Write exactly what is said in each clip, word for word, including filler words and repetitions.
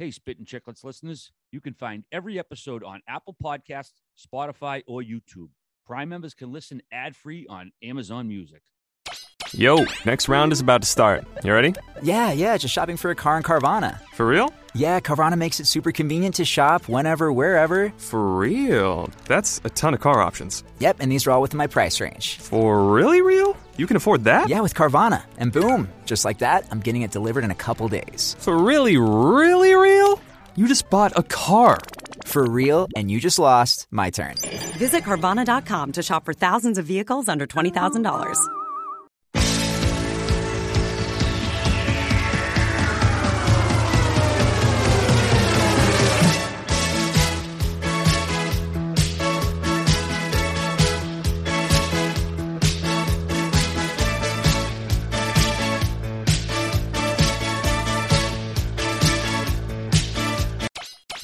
Hey, Spittin' Chicklets listeners, you can find every episode on Apple Podcasts, Spotify, or YouTube. Prime members can listen ad-free on Amazon Music. Yo, next round is about to start. You ready? Yeah, yeah, just shopping for a car in Carvana. For real? Yeah, Carvana makes it super convenient to shop whenever, wherever. For real? That's a ton of car options. Yep, and these are all within my price range. For really real? You can afford that? Yeah, with Carvana. And boom, just like that, I'm getting it delivered in a couple days. For really, really real? You just bought a car. For real, and you just lost my turn. Visit Carvana dot com to shop for thousands of vehicles under twenty thousand dollars.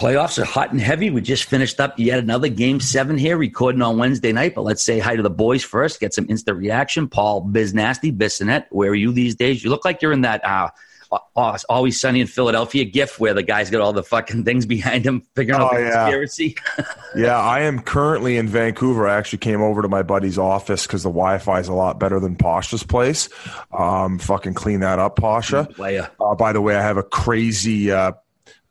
Playoffs are hot and heavy. We just finished up yet another game seven here, recording on Wednesday night. But let's say hi to the boys first, get some instant reaction. Paul Biznasty, Bissonette, where are you these days? You look like you're in that uh, Always Sunny in Philadelphia gif where the guy's got all the fucking things behind him, figuring oh, out the yeah. conspiracy. Yeah, I am currently in Vancouver. I actually came over to my buddy's office because the Wi-Fi is a lot better than Pasha's place. Um, fucking clean that up, Pasha. Uh, by the way, I have a crazy uh,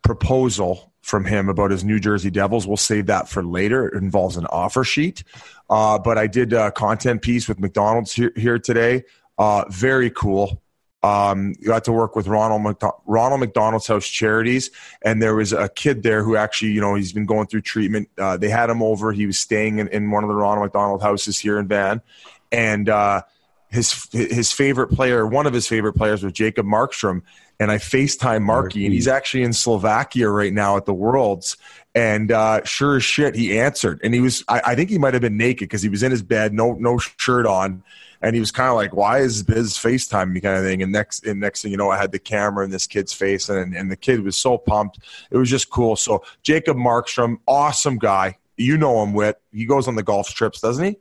proposal from him about his New Jersey Devils. We'll save that for later. It involves an offer sheet. Uh, but I did a content piece with McDonald's here, here today. Uh, very cool. Um, got to work with Ronald, McDo- Ronald McDonald's House Charities. And there was a kid there who actually, you know, he's been going through treatment. Uh, they had him over. He was staying in, in one of the Ronald McDonald houses here in Van. And uh, his his favorite player, one of his favorite players was Jacob Markstrom. And I FaceTime Marky, and he's actually in Slovakia right now at the Worlds. And uh, sure as shit, he answered. And he was – I think he might have been naked because he was in his bed, no no shirt on. And he was kind of like, why is Biz FaceTime me kind of thing? And next and next thing you know, I had the camera in this kid's face, and, and the kid was so pumped. It was just cool. So Jacob Markstrom, awesome guy. You know him, Whit. He goes on the golf trips, doesn't he?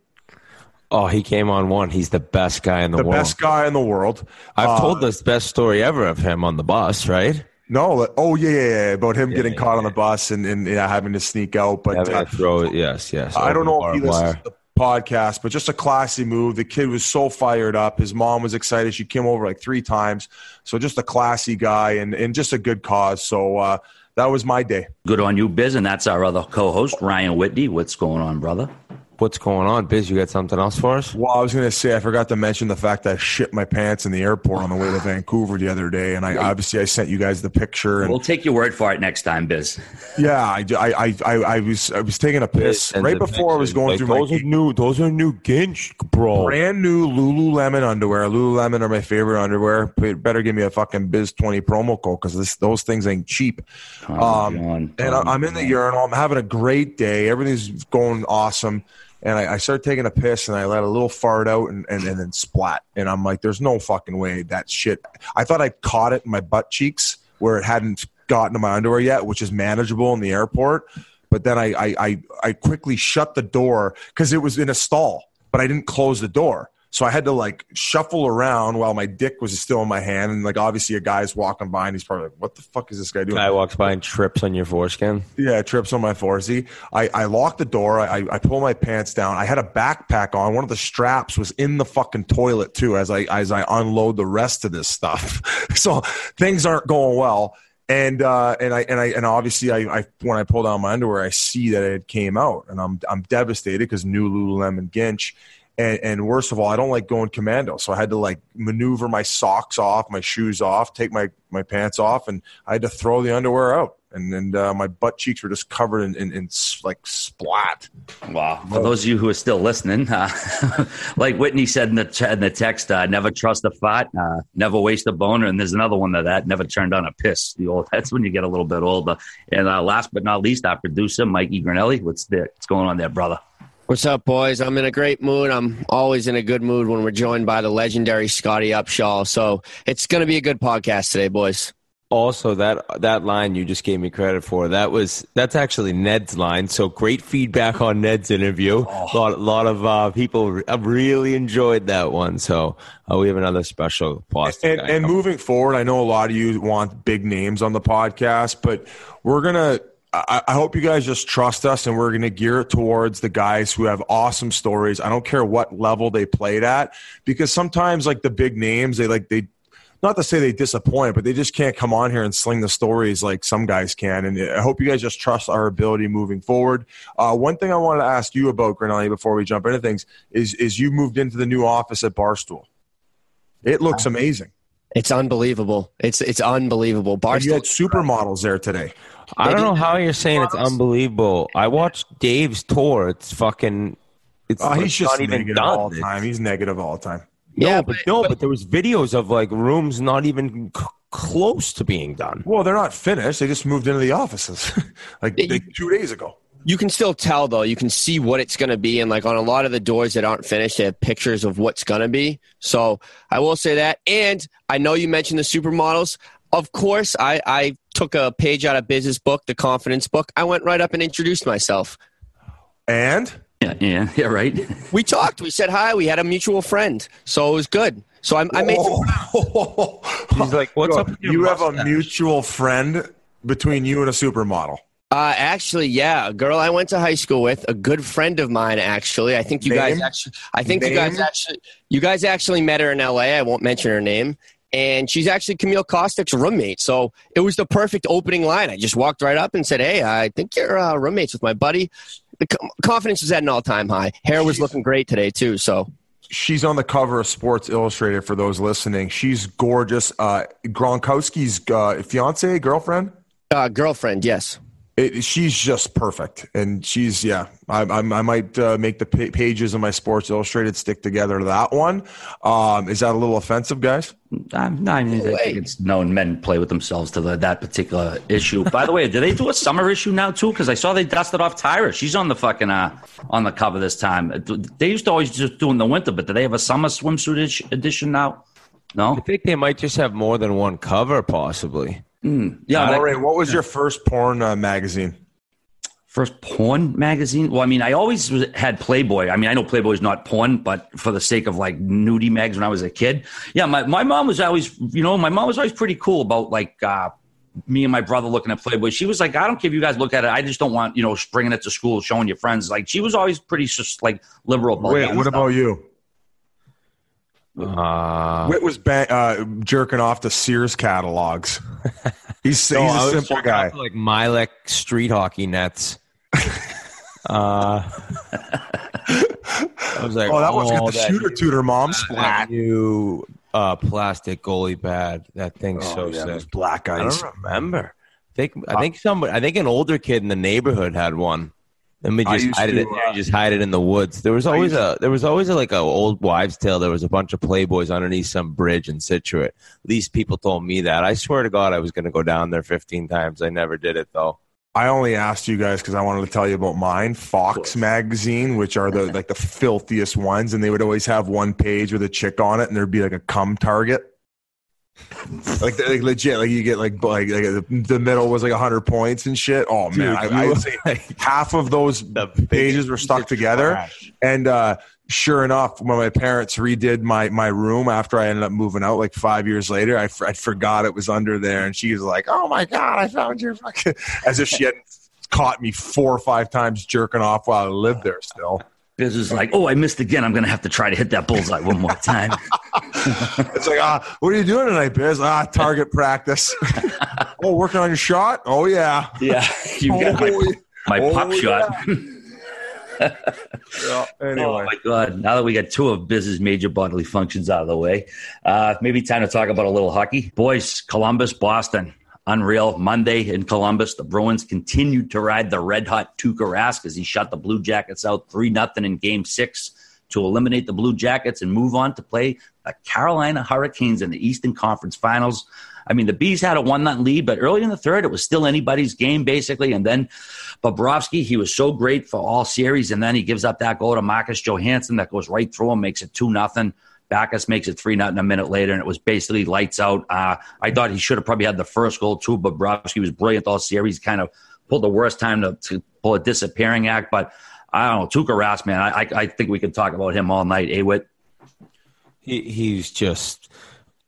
Oh, he came on one. He's the best guy in the, the world. The best guy in the world. I've uh, told this best story ever of him on the bus, right? No. Oh, yeah, yeah, yeah. About him yeah, getting yeah, caught yeah. on the bus and, and yeah, having to sneak out. But uh, throw it. Yes, yes. I don't know if he listens to the podcast, but just a classy move. The kid was so fired up. His mom was excited. She came over like three times. So just a classy guy and, and just a good cause. So uh, that was my day. Good on you, Biz. And that's our other co-host, Ryan Whitney. What's going on, brother? What's going on, Biz? You got something else for us? Well, I was going to say I forgot to mention the fact that I shit my pants in the airport on the way to Vancouver the other day, and I obviously I sent you guys the picture. And we'll take your word for it next time, Biz. Yeah, I, I, I, I was I was taking a piss right before I was going like, through those my are new those are new Ginch, bro. Brand new Lululemon underwear. Lululemon are my favorite underwear. Better give me a fucking Biz twenty promo code because those things ain't cheap. Oh, um, John, and I, I'm in the urinal. I'm having a great day. Everything's going awesome. And I, I started taking a piss, and I let a little fart out and, and, and then splat. And I'm like, there's no fucking way that shit. I thought I caught it in my butt cheeks where it hadn't gotten to my underwear yet, which is manageable in the airport. But then I, I, I, I quickly shut the door because it was in a stall, but I didn't close the door. So I had to, like, shuffle around while my dick was still in my hand. And, like, obviously a guy's walking by, and he's probably like, what the fuck is this guy doing? Guy walks by and trips on your foreskin? Yeah, trips on my foreskin. I, I locked the door. I, I pull my pants down. I had a backpack on. One of the straps was in the fucking toilet, too, as I, as I unload the rest of this stuff. So things aren't going well. And uh, and I and I and obviously I, I when I pull down my underwear, I see that it came out. And I'm I'm devastated because new Lululemon Ginch. And, and worst of all, I don't like going commando. So I had to like maneuver my socks off, my shoes off, take my, my pants off, and I had to throw the underwear out. and and uh, my butt cheeks were just covered in, in, in like splat. Wow! For those of you who are still listening, uh, like Whitney said in the t- in the text, uh, "Never trust a fart, uh, never waste a boner," and there's another one of that, "Never turned on a piss." The old, that's when you get a little bit older. And uh, last but not least, our producer Mikey Granelli. What's there? What's going on there, brother? What's up, boys? I'm in a great mood. I'm always in a good mood when we're joined by the legendary Scotty Upshaw. So it's going to be a good podcast today, boys. Also, that that line you just gave me credit for, that was that's actually Ned's line. So great feedback on Ned's interview. Oh. A lot, lot of uh, people really enjoyed that one. So uh, we have another special podcast. And, and moving forward, I know a lot of you want big names on the podcast, but we're going to – I hope you guys just trust us, and we're going to gear it towards the guys who have awesome stories. I don't care what level they played at, because sometimes like the big names, they like they, not to say they disappoint, but they just can't come on here and sling the stories like some guys can. And I hope you guys just trust our ability moving forward. Uh, one thing I wanted to ask you about, Grinelli, before we jump into things, is is you moved into the new office at Barstool. It looks amazing. It's unbelievable. It's it's unbelievable. Barstool. You had supermodels there today. I don't know how you're saying it's unbelievable. I watched Dave's tour. It's fucking. It's oh, he's just not even negative done all the time. He's negative all the time. Yeah, no, but, but no, but, but there was videos of like rooms not even c- close to being done. Well, they're not finished. They just moved into the offices like they, they, two days ago. You can still tell though. You can see what it's going to be, and like on a lot of the doors that aren't finished, they have pictures of what's going to be. So I will say that. And I know you mentioned the supermodels. Of course, I, I took a page out of Biz's book, the confidence book. I went right up and introduced myself. And? Yeah, yeah, yeah, right. We talked. We said hi. We had a mutual friend. So it was good. So I, I made some- He's like, what's up with your You mustache? Have a mutual friend between you and a supermodel. Uh, actually, yeah, a girl I went to high school with, a good friend of mine. Actually, I think you name? guys actually, I think name? you guys actually, you guys actually met her in L A. I won't mention her name, and she's actually Camille Kostic's roommate. So it was the perfect opening line. I just walked right up and said, "Hey, I think you're uh, roommates with my buddy." The co- confidence was at an all-time high. Hair was she's, looking great today too. So she's on the cover of Sports Illustrated for those listening. She's gorgeous. Uh, Gronkowski's uh, fiance, girlfriend, uh, girlfriend, yes. It, she's just perfect, and she's yeah. I, I, I might uh, make the p- pages of my Sports Illustrated stick together to that one. Um, is that a little offensive, guys? I'm not, I mean, I think it's known men play with themselves to the, that particular issue. By the way, do they do a summer issue now too? Because I saw they dusted off Tyra. She's on the fucking uh, on the cover this time. They used to always just do in the winter, but do they have a summer swimsuit edition now? No, I think they might just have more than one cover, possibly. Mm, yeah. All right. What was your first porn uh, magazine? First porn magazine? Well, I mean, I always was, had Playboy. I mean, I know Playboy is not porn, but for the sake of like nudie mags when I was a kid. Yeah. My, my mom was always, you know, my mom was always pretty cool about like uh, me and my brother looking at Playboy. She was like, I don't care if you guys look at it. I just don't want, you know, bringing it to school, showing your friends. Like she was always pretty just like liberal. Wait, what about you? Uh, Whit was ba- uh, jerking off to Sears catalogs. He's, no, he's a simple guy. Like Milek street hockey nets. uh, I was like, oh, that oh, one's got the shooter new, tutor, mom. Splat. New uh, plastic goalie pad. That thing's oh, so yeah, sick. It was black ice. I don't remember. I think I think somebody. I think an older kid in the neighborhood had one. Let me just hide to, it. Uh, just hide it in the woods. There was always a. There was always a, like an old wives' tale. There was a bunch of Playboys underneath some bridge in Situate. At least people told me that. I swear to God, I was going to go down there fifteen times. I never did it though. I only asked you guys because I wanted to tell you about mine. Fox magazine, which are the like the filthiest ones, and they would always have one page with a chick on it, and there'd be like a cum target. Like, like legit, like you get like like, like the middle was like a hundred points and shit. Oh man, dude, I, I would say like, half of those pages were stuck together. Trash. And uh, sure enough, when my parents redid my my room after I ended up moving out, like five years later, I, f- I forgot it was under there, and she was like, "Oh my God, I found your fucking," as if she hadn't caught me four or five times jerking off while I lived there still. This is like, oh, I missed again. I'm going to have to try to hit that bullseye one more time. It's like, ah, what are you doing tonight, Biz? Ah, target practice. Oh, working on your shot? Oh, yeah. Yeah. You oh, got my, my oh, pop yeah. shot. Well, anyway. Oh, my God. Now that we got two of Biz's major bodily functions out of the way, uh, maybe time to talk about a little hockey. Boys, Columbus, Boston. Unreal. Monday in Columbus, the Bruins continued to ride the red-hot Tuukka Rask as he shut the Blue Jackets out three nothing in Game six to eliminate the Blue Jackets and move on to play the Carolina Hurricanes in the Eastern Conference Finals. I mean, the Bees had a one nothing lead, but early in the third, it was still anybody's game, basically. And then Bobrovsky, he was so great for all series, and then he gives up that goal to Marcus Johansson that goes right through him, makes it two nothing. Backus makes it three nothing a minute later, and it was basically lights out. Uh, I thought he should have probably had the first goal, too. Bobrovsky was brilliant all series, kind of pulled the worst time to, to pull a disappearing act. But I don't know, Tuukka Rask, man, I, I, I think we could talk about him all night. Awit. He, he's just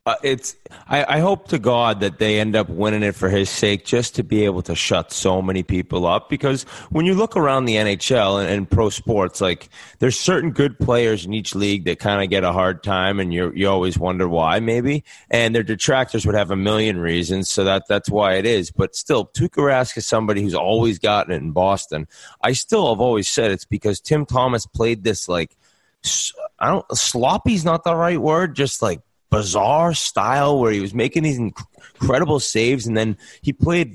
uh, – it's. I, I hope to God that they end up winning it for his sake just to be able to shut so many people up, because when you look around the N H L and, and pro sports, like, there's certain good players in each league that kind of get a hard time, and you you always wonder why, maybe, and their detractors would have a million reasons, so that that's why it is. But still, Tuukka Rask is somebody who's always gotten it in Boston. I still have always said it's because Tim Thomas played this, like, I don't sloppy's not the right word, just like bizarre style where he was making these incredible saves, and then he played,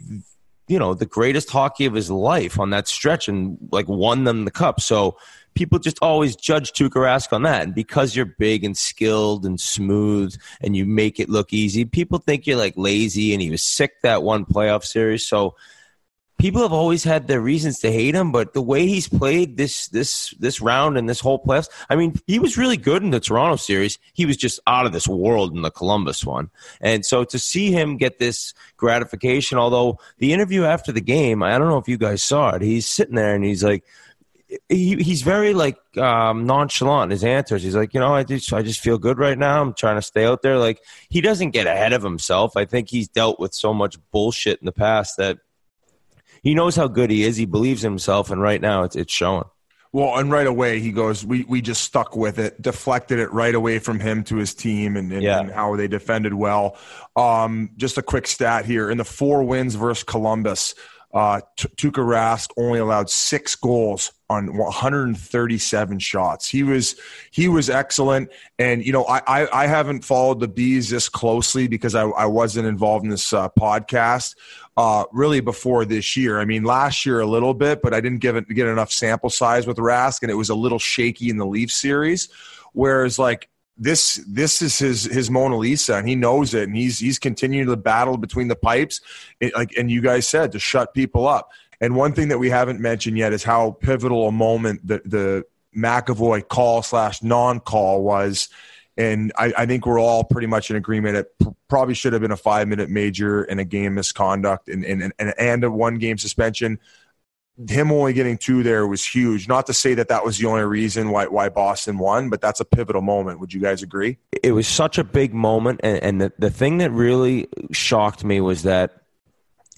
you know, the greatest hockey of his life on that stretch and like won them the cup. So people just always judge Tuukka Rask on that, and because you're big and skilled and smooth and you make it look easy, people think you're like lazy, and he was sick that one playoff series. So people have always had their reasons to hate him, but the way he's played this this this round and this whole playoffs, I mean, he was really good in the Toronto series. He was just out of this world in the Columbus one. And so to see him get this gratification, although the interview after the game, I don't know if you guys saw it, he's sitting there and he's like, he, he's very like um, nonchalant in his answers. He's like, you know, I just, I just feel good right now. I'm trying to stay out there. Like, he doesn't get ahead of himself. I think he's dealt with so much bullshit in the past that he knows how good he is. He believes in himself, and right now it's it's showing. Well, and right away he goes, we we just stuck with it, deflected it right away from him to his team, and, and, yeah. and how they defended well. Um, just a quick stat here. In the four wins versus Columbus, uh, Tuukka Rask only allowed six goals on one hundred thirty-seven shots. He was he was excellent. And, you know, I, I, I haven't followed the Bees this closely because I, I wasn't involved in this uh, podcast uh, really before this year. I mean, last year a little bit, but I didn't give it, get enough sample size with Rask, and it was a little shaky in the Leaf series. Whereas, like, This this is his his Mona Lisa, and he knows it, and he's he's continuing the battle between the pipes, it, like and you guys said, to shut people up. And one thing that we haven't mentioned yet is how pivotal a moment the the McAvoy call slash non call was, and I, I think we're all pretty much in agreement. It pr- probably should have been a five minute major and a game misconduct and and and, and a one game suspension. Him only getting two there was huge. Not to say that that was the only reason why why Boston won, but that's a pivotal moment. Would you guys agree? It was such a big moment, and, and the, the thing that really shocked me was that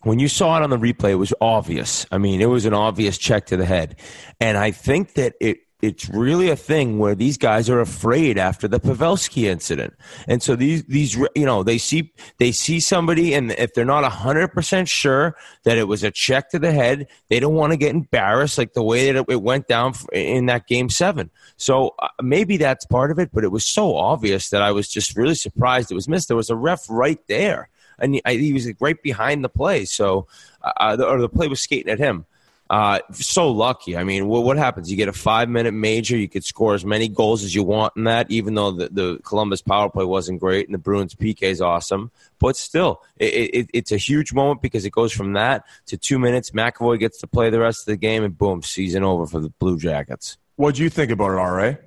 when you saw it on the replay, it was obvious. I mean, it was an obvious check to the head. And I think that it it's really a thing where these guys are afraid after the Pavelski incident. And so these, these, you know, they see, they see somebody, and if they're not a hundred percent sure that it was a check to the head, they don't want to get embarrassed like the way that it went down in that game seven. So maybe that's part of it, but it was so obvious that I was just really surprised it was missed. There was a ref right there, and he was right behind the play. So, uh, or the play was skating at him. Uh, so lucky. I mean, what, what happens? You get a five-minute major. You could score as many goals as you want in that, even though the, the Columbus power play wasn't great and the Bruins P K is awesome. But still, it, it, it's a huge moment because it goes from that to two minutes. McAvoy gets to play the rest of the game, and boom, season over for the Blue Jackets. What do you think about it, R A?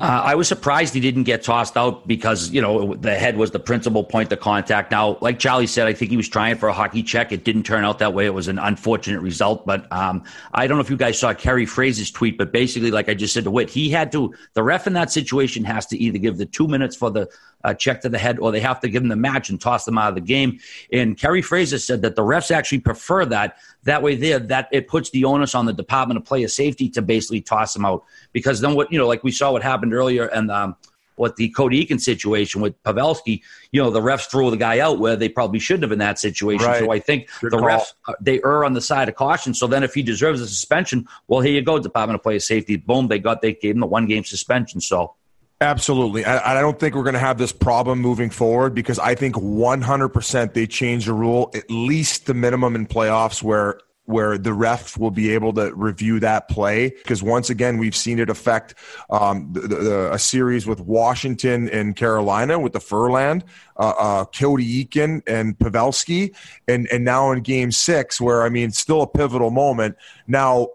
Uh, I was surprised he didn't get tossed out because, you know, the head was the principal point of contact. Now, like Charlie said, I think he was trying for a hockey check. It didn't turn out that way. It was an unfortunate result. But um, I don't know if you guys saw Kerry Fraser's tweet, but basically, like I just said to Whit, he had to, the ref in that situation has to either give the two minutes for the uh, check to the head, or they have to give him the match and toss them out of the game. And Kerry Fraser said that the refs actually prefer that. That way there, that it puts the onus on the Department of Player Safety to basically toss them out. Because then what, you know, like we saw what happened earlier and um, what the Cody Eakin situation with Pavelski, you know, the refs threw the guy out where they probably shouldn't have in that situation. Right. So I think Good the call. refs, they err on the side of caution. So then if he deserves a suspension, well, here you go, Department of Player Safety. Boom, they got, they gave him the one game suspension. So Absolutely. I, I don't think we're going to have this problem moving forward because I think one hundred percent they change the rule, at least the minimum in playoffs where where the ref will be able to review that play. Because once again, we've seen it affect um, the, the, a series with Washington and Carolina with the Furland, uh, uh, Cody Eakin and Pavelski, and, and now in game six where, I mean, still a pivotal moment. Now,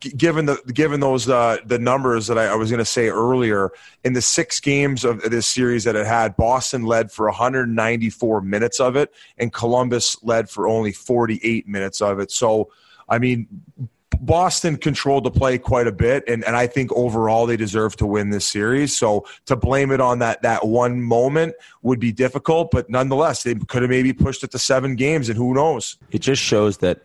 g- given the given those uh, the numbers that I, I was going to say earlier, in the six games of this series that it had, Boston led for one hundred ninety-four minutes of it, and Columbus led for only forty-eight minutes of it. So, I mean, Boston controlled the play quite a bit, and, and I think overall they deserve to win this series. So to blame it on that that one moment would be difficult, but nonetheless, they could have maybe pushed it to seven games, and who knows? It just shows that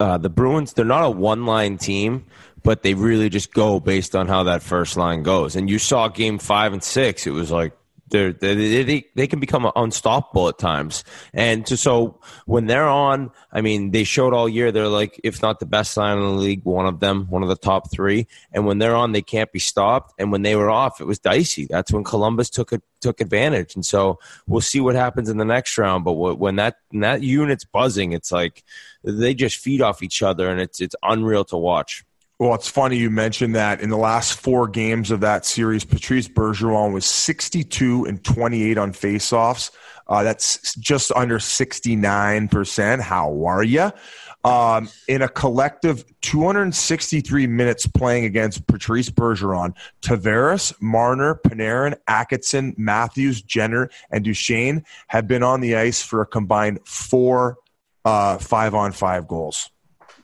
Uh, the Bruins, they're not a one-line team, but they really just go based on how that first line goes. And you saw game five and six, it was like they're, they they they can become unstoppable at times. And to, so when they're on, I mean, they showed all year, they're like, if not the best line in the league, one of them, one of the top three. And when they're on, they can't be stopped. And when they were off, it was dicey. That's when Columbus took a, took advantage. And so we'll see what happens in the next round. But when that when that unit's buzzing, it's like they just feed off each other, and it's it's unreal to watch. Well, it's funny you mentioned that. In the last four games of that series, Patrice Bergeron was sixty-two and twenty-eight on faceoffs. Uh, that's just under sixty-nine percent. How are you? Um, in a collective two hundred sixty-three minutes playing against Patrice Bergeron, Tavares, Marner, Panarin, Atkinson, Matthews, Jenner, and Duchesne have been on the ice for a combined four uh, five-on-five goals.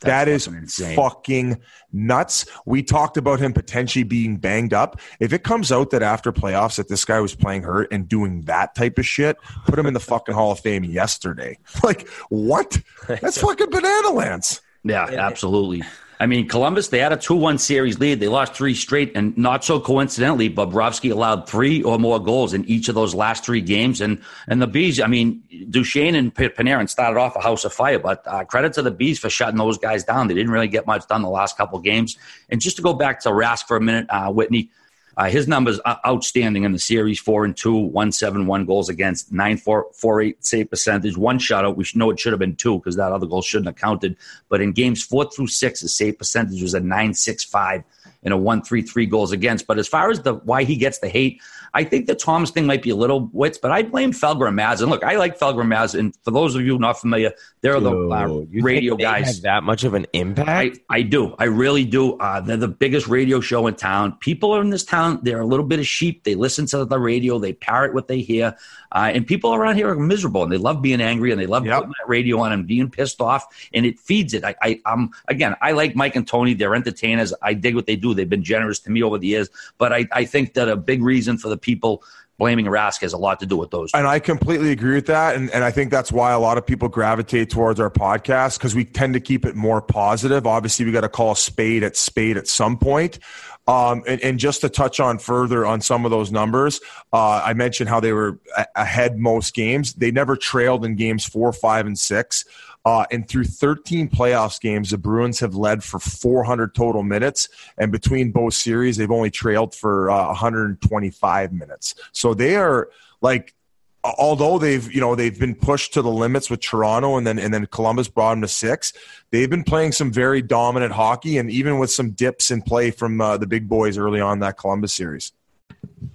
That That's is fucking, insane. fucking nuts. We talked about him potentially being banged up. If it comes out that after playoffs that this guy was playing hurt and doing that type of shit, put him in the fucking Hall of Fame yesterday. Like, what? That's fucking banana lands. Yeah, absolutely. I mean, Columbus, they had a two one series lead. They lost three straight, and not so coincidentally, Bobrovsky allowed three or more goals in each of those last three games. And and the Bees, I mean, Duchesne and Panarin started off a house of fire, but uh, credit to the Bees for shutting those guys down. They didn't really get much done the last couple games. And just to go back to Rask for a minute, uh, Whitney, uh, his numbers are outstanding in the series, four and two, one seventy-one goals against, nine forty-eight save percentage, one shutout. We know it should have been two because that other goal shouldn't have counted. But in games four through six, his save percentage was a nine sixty-five and a one thirty-three goals against. But as far as the why he gets the hate, I think the Thomas thing might be a little wits, but I blame Felger and Maz. And look, I like Felger and Maz. And for those of you not familiar, they're Dude, the uh, you radio think they guys. Had that much of an impact? I, I do. I really do. Uh, they're the biggest radio show in town. People are in this town. They're a little bit of sheep. They listen to the radio. They parrot what they hear. Uh, and people around here are miserable, and they love being angry, and they love yep. putting that radio on and being pissed off, and it feeds it. I, I, um, again, I like Mike and Tony. They're entertainers. I dig what they do. They've been generous to me over the years, but I, I think that a big reason for the people blaming Rask has a lot to do with those. And I completely agree with that. And, and I think that's why a lot of people gravitate towards our podcast, because we tend to keep it more positive. Obviously, we got to call a spade at spade at some point. Um, and, and just to touch on further on some of those numbers, uh, I mentioned how they were a- ahead most games. They never trailed in games four, five, and six. Uh, and through thirteen playoffs games, the Bruins have led for four hundred total minutes. And between both series, they've only trailed for uh, one hundred twenty-five minutes. So they are like – although they've, you know, they've been pushed to the limits with Toronto, and then and then Columbus brought them to six, they've been playing some very dominant hockey, and even with some dips in play from uh, the big boys early on in that Columbus series.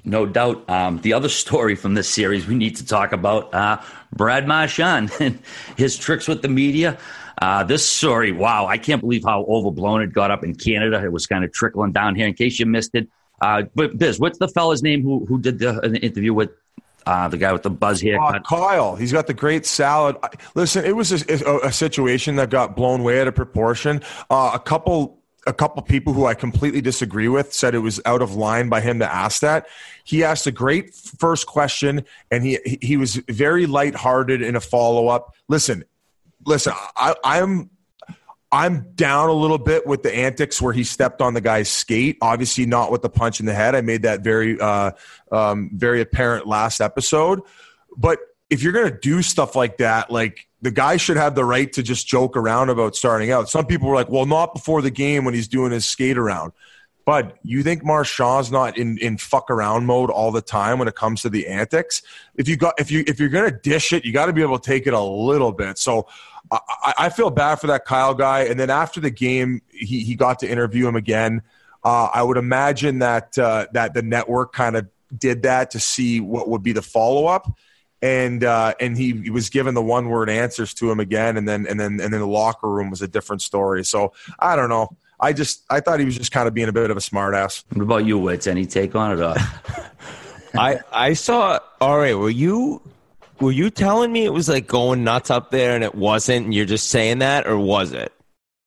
No doubt. Um, the other story from this series we need to talk about, uh, Brad Marchand and his tricks with the media. Uh, this story, wow, I can't believe how overblown it got up in Canada. It was kind of trickling down here, in case you missed it. Uh, but Biz, what's the fella's name who, who did the, an interview with Uh, the guy with the buzz here. Uh, Kyle, he's got the great salad. Listen, it was a, a, a situation that got blown way out of proportion. Uh, a couple a couple people who I completely disagree with said it was out of line by him to ask that. He asked a great first question, and he he was very lighthearted in a follow-up. Listen, listen, I, I'm – I'm down a little bit with the antics where he stepped on the guy's skate, obviously not with the punch in the head. I made that very, uh, um, very apparent last episode. But if you're going to do stuff like that, like, the guy should have the right to just joke around about starting out. Some people were like, well, not before the game when he's doing his skate around. Bud, you think Marchand's not in, in fuck around mode all the time when it comes to the antics? If you got if you if you're gonna dish it, you got to be able to take it a little bit. So I, I feel bad for that Kyle guy. And then after the game, he he got to interview him again. Uh, I would imagine that uh, that the network kind of did that to see what would be the follow up. And uh, and he, he was given the one word answers to him again. And then and then and then the locker room was a different story. So I don't know. I just I thought he was just kind of being a bit of a smartass. What about you, Witz? Any take on it? Uh, I I saw. All right, were you were you telling me it was like going nuts up there and it wasn't? And you're just saying that, or was it?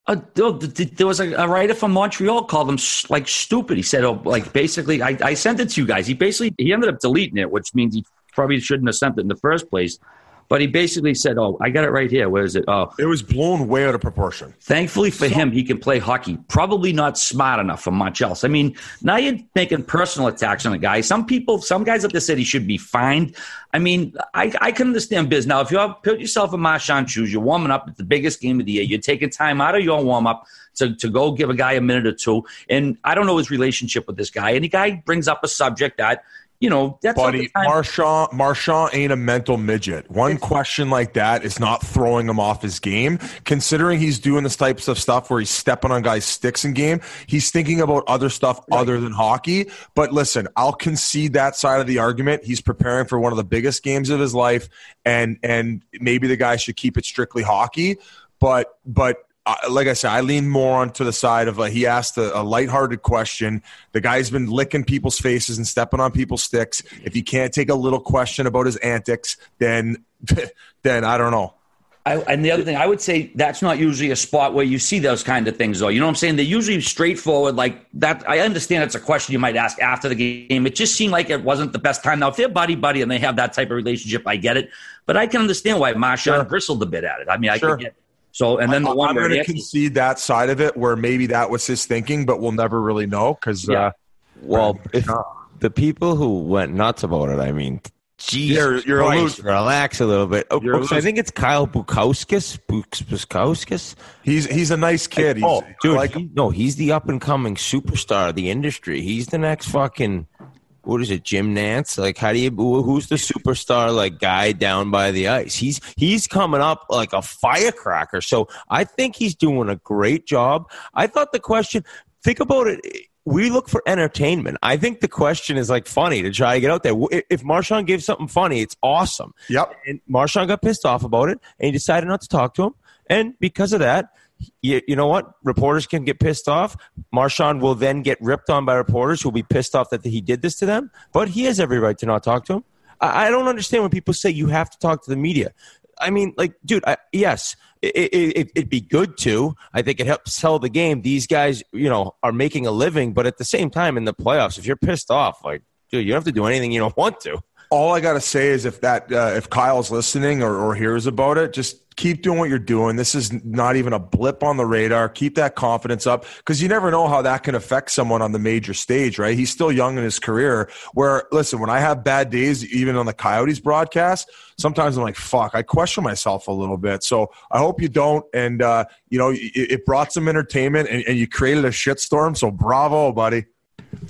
Uh, there was a, a writer from Montreal called him like stupid. He said, "Oh, like basically, I, I sent it to you guys." He basically he ended up deleting it, which means he probably shouldn't have sent it in the first place. But he basically said, oh, I got it right here. Where is it? Oh, it was blown way out of proportion. Thankfully for him, he can play hockey. Probably not smart enough for much else. I mean, now you're making personal attacks on a guy. Some people, some guys up the city should be fined. I mean, I, I can understand biz. Now, if you have, put yourself in Marchand's shoes, you're warming up. It's the biggest game of the year. You're taking time out of your warm-up to, to go give a guy a minute or two. And I don't know his relationship with this guy. And the guy brings up a subject that – You know, that's buddy, Marchand, Marchand ain't a mental midget. One question like that is not throwing him off his game. Considering he's doing this types of stuff where he's stepping on guys' sticks in game, he's thinking about other stuff other than hockey. But listen, I'll concede that side of the argument. He's preparing for one of the biggest games of his life, and and maybe the guy should keep it strictly hockey. But but. Like I said, I lean more onto the side of a, he asked a, a lighthearted question. The guy's been licking people's faces and stepping on people's sticks. If he can't take a little question about his antics, then then I don't know. I, and the other thing, I would say that's not usually a spot where you see those kind of things, though. You know what I'm saying? They're usually straightforward like that. I understand it's a question you might ask after the game. It just seemed like it wasn't the best time. Now, if they're buddy-buddy and they have that type of relationship, I get it. But I can understand why Marchand sure. bristled a bit at it. I mean, I sure. can get it. So, and then the one I'm going to concede that side of it where maybe that was his thinking, but we'll never really know because, yeah. uh, well, if the people who went nuts about it, I mean, geez, you're, you're Christ, a relax a little bit. Oh, okay, I think it's Kyle Bukauskas. Bukauskas. He's he's a nice kid. He's, oh, dude, like he, no, he's the up and coming superstar of the industry. He's the next fucking. What is it, Jim Nantz? Like, how do you? Who's the superstar? Like, guy down by the ice. He's he's coming up like a firecracker. So I think he's doing a great job. I thought the question. Think about it. We look for entertainment. I think the question is like funny to try to get out there. If Marchand gave something funny, it's awesome. Yep. And Marchand got pissed off about it, and he decided not to talk to him. And because of that. You, you know what? Reporters can get pissed off. Marchand will then get ripped on by reporters who will be pissed off that he did this to them. But he has every right to not talk to him. I, I don't understand when people say you have to talk to the media. I mean, like, dude, I, yes, it, it, it, it'd be good to. I think it helps sell the game. These guys, you know, are making a living. But at the same time, in the playoffs, if you're pissed off, like, dude, you don't have to do anything you don't want to. All I got to say is if that uh, if Kyle's listening or, or hears about it, just keep doing what you're doing. This is not even a blip on the radar. Keep that confidence up because you never know how that can affect someone on the major stage, right? He's still young in his career where, listen, when I have bad days, even on the Coyotes broadcast, sometimes I'm like, fuck, I question myself a little bit. So I hope you don't. And, uh, you know, it, it brought some entertainment and, and you created a shitstorm. So bravo, buddy.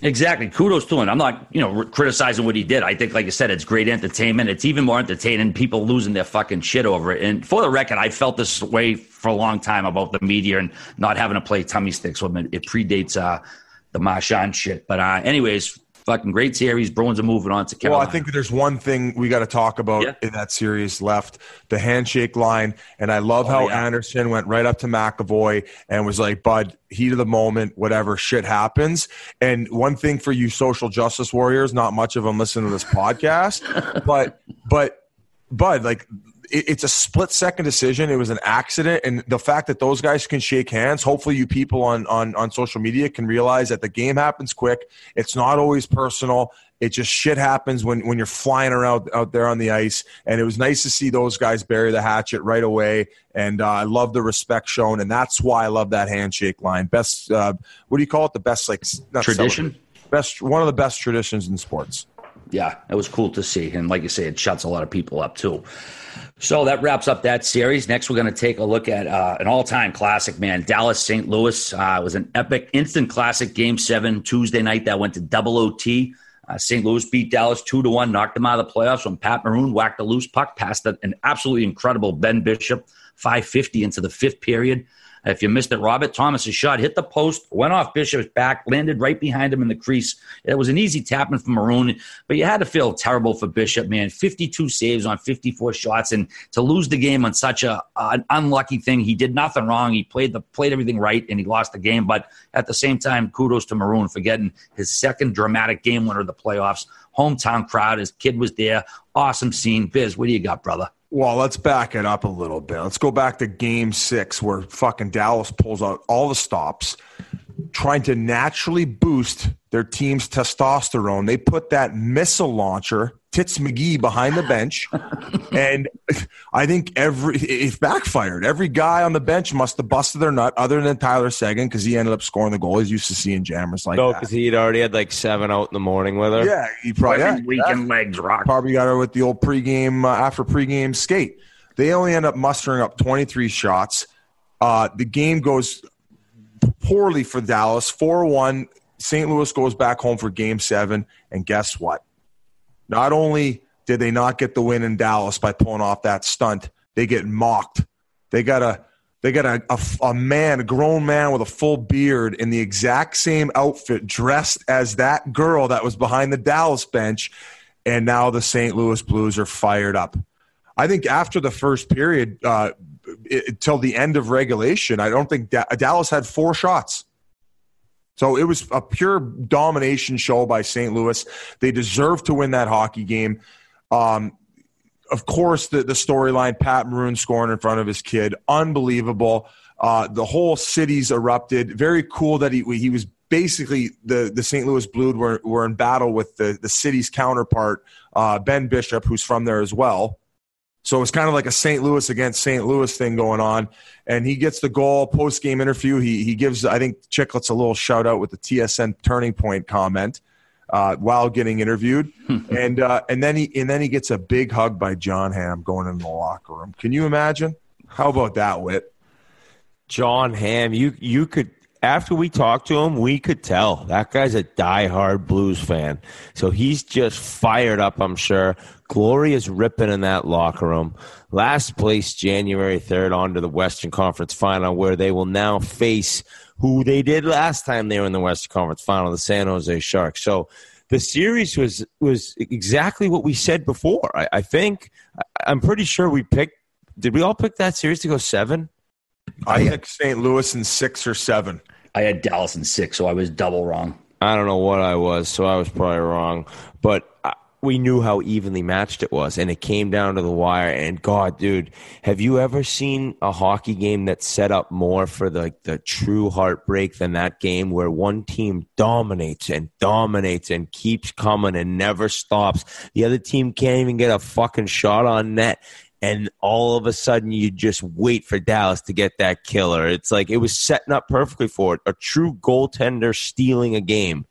Exactly. Kudos to him. I'm not, you know, criticizing what he did. I think, like I said, it's great entertainment. It's even more entertaining people losing their fucking shit over it. And for the record, I felt this way for a long time about the media and not having to play tummy sticks with them. It predates uh, the Marchand shit. But uh, anyways, fucking great series. Bruins are moving on to Carolina. Well, I think there's one thing we got to talk about yeah. in that series left, the handshake line. And I love oh, how yeah. Anderson went right up to McAvoy and was like, bud, heat of the moment, whatever, shit happens. And one thing for you social justice warriors, not much of them listen to this podcast, but, but, bud, like – it's a split-second decision. It was an accident. And the fact that those guys can shake hands, hopefully you people on, on, on social media can realize that the game happens quick. It's not always personal. It just shit happens when, when you're flying around out there on the ice. And it was nice to see those guys bury the hatchet right away. And uh, I love the respect shown. And that's why I love that handshake line. Best uh, – what do you call it? The best – like not tradition? Best, one of the best traditions in sports. yeah, it was cool to see. And like you say, it shuts a lot of people up too. So that wraps up that series. Next, we're going to take a look at uh, an all-time classic, man, Dallas, Saint Louis. Uh, it was an epic instant classic game seven Tuesday night that went to double O T. Uh, Saint Louis beat Dallas two to one, knocked them out of the playoffs when Pat Maroon whacked a loose puck past an absolutely incredible Ben Bishop, five fifty into the fifth period. If you missed it, Robert Thomas' shot hit the post, went off Bishop's back, landed right behind him in the crease. It was an easy tap in for Maroon, but you had to feel terrible for Bishop, man. fifty-two saves on fifty-four shots, and to lose the game on such a, an unlucky thing. He did nothing wrong. He played the played everything right, and he lost the game. But at the same time, kudos to Maroon for getting his second dramatic game winner of the playoffs. Hometown crowd, his kid was there. Awesome scene. Biz, what do you got, brother? Well, let's back it up a little bit. Let's go back to game six where fucking Dallas pulls out all the stops, trying to naturally boost their team's testosterone. They put that missile launcher, Tits McGee, behind the bench. And I think every it backfired. Every guy on the bench must have busted their nut other than Tyler Seguin because he ended up scoring the goal. He's used to seeing jammers like no, that. No, because he'd already had like seven out in the morning with her. Yeah, he probably yeah, weekend yeah. legs rock. Probably got her with the old pregame, uh, after pregame skate. They only end up mustering up twenty-three shots. Uh, the game goes poorly for Dallas, four one. Saint Louis goes back home for game seven, and guess what? Not only did they not get the win in Dallas by pulling off that stunt, they get mocked. They got a they got a, a, a man, a grown man with a full beard in the exact same outfit, dressed as that girl that was behind the Dallas bench, and now the Saint Louis Blues are fired up. I think after the first period, uh, it, till the end of regulation, I don't think da- Dallas had four shots. So it was a pure domination show by Saint Louis. They deserved to win that hockey game. Um, of course, the, the storyline, Pat Maroon scoring in front of his kid, unbelievable. Uh, the whole city's erupted. Very cool that he he was basically the, the Saint Louis Blues were, were in battle with the, the city's counterpart, uh, Ben Bishop, who's from there as well. So it's kind of like a Saint Louis against Saint Louis thing going on. And he gets the goal. Post-game interview, he he gives, I think, Chicklets a little shout-out with the T S N Turning Point comment uh, while getting interviewed. and uh, and then he and then he gets a big hug by John Hamm going into the locker room. Can you imagine? How about that, Whit? John Hamm, you you could – after we talked to him, we could tell that guy's a diehard Blues fan. So he's just fired up, I'm sure. Glory is ripping in that locker room. Last place, January third, on to the Western Conference Final, where they will now face who they did last time they were in the Western Conference Final, the San Jose Sharks. So the series was was exactly what we said before. I, I think I'm pretty sure we picked – did we all pick that series to go seven? I picked Saint Louis in six or seven. I had Dallas in six, so I was double wrong. I don't know what I was, so I was probably wrong. But I, we knew how evenly matched it was, and it came down to the wire. And, God, dude, have you ever seen a hockey game that's set up more for the, the true heartbreak than that game where one team dominates and dominates and keeps coming and never stops? The other team can't even get a fucking shot on net. And all of a sudden, you just wait for Dallas to get that killer. It's like it was setting up perfectly for it. A true goaltender stealing a game.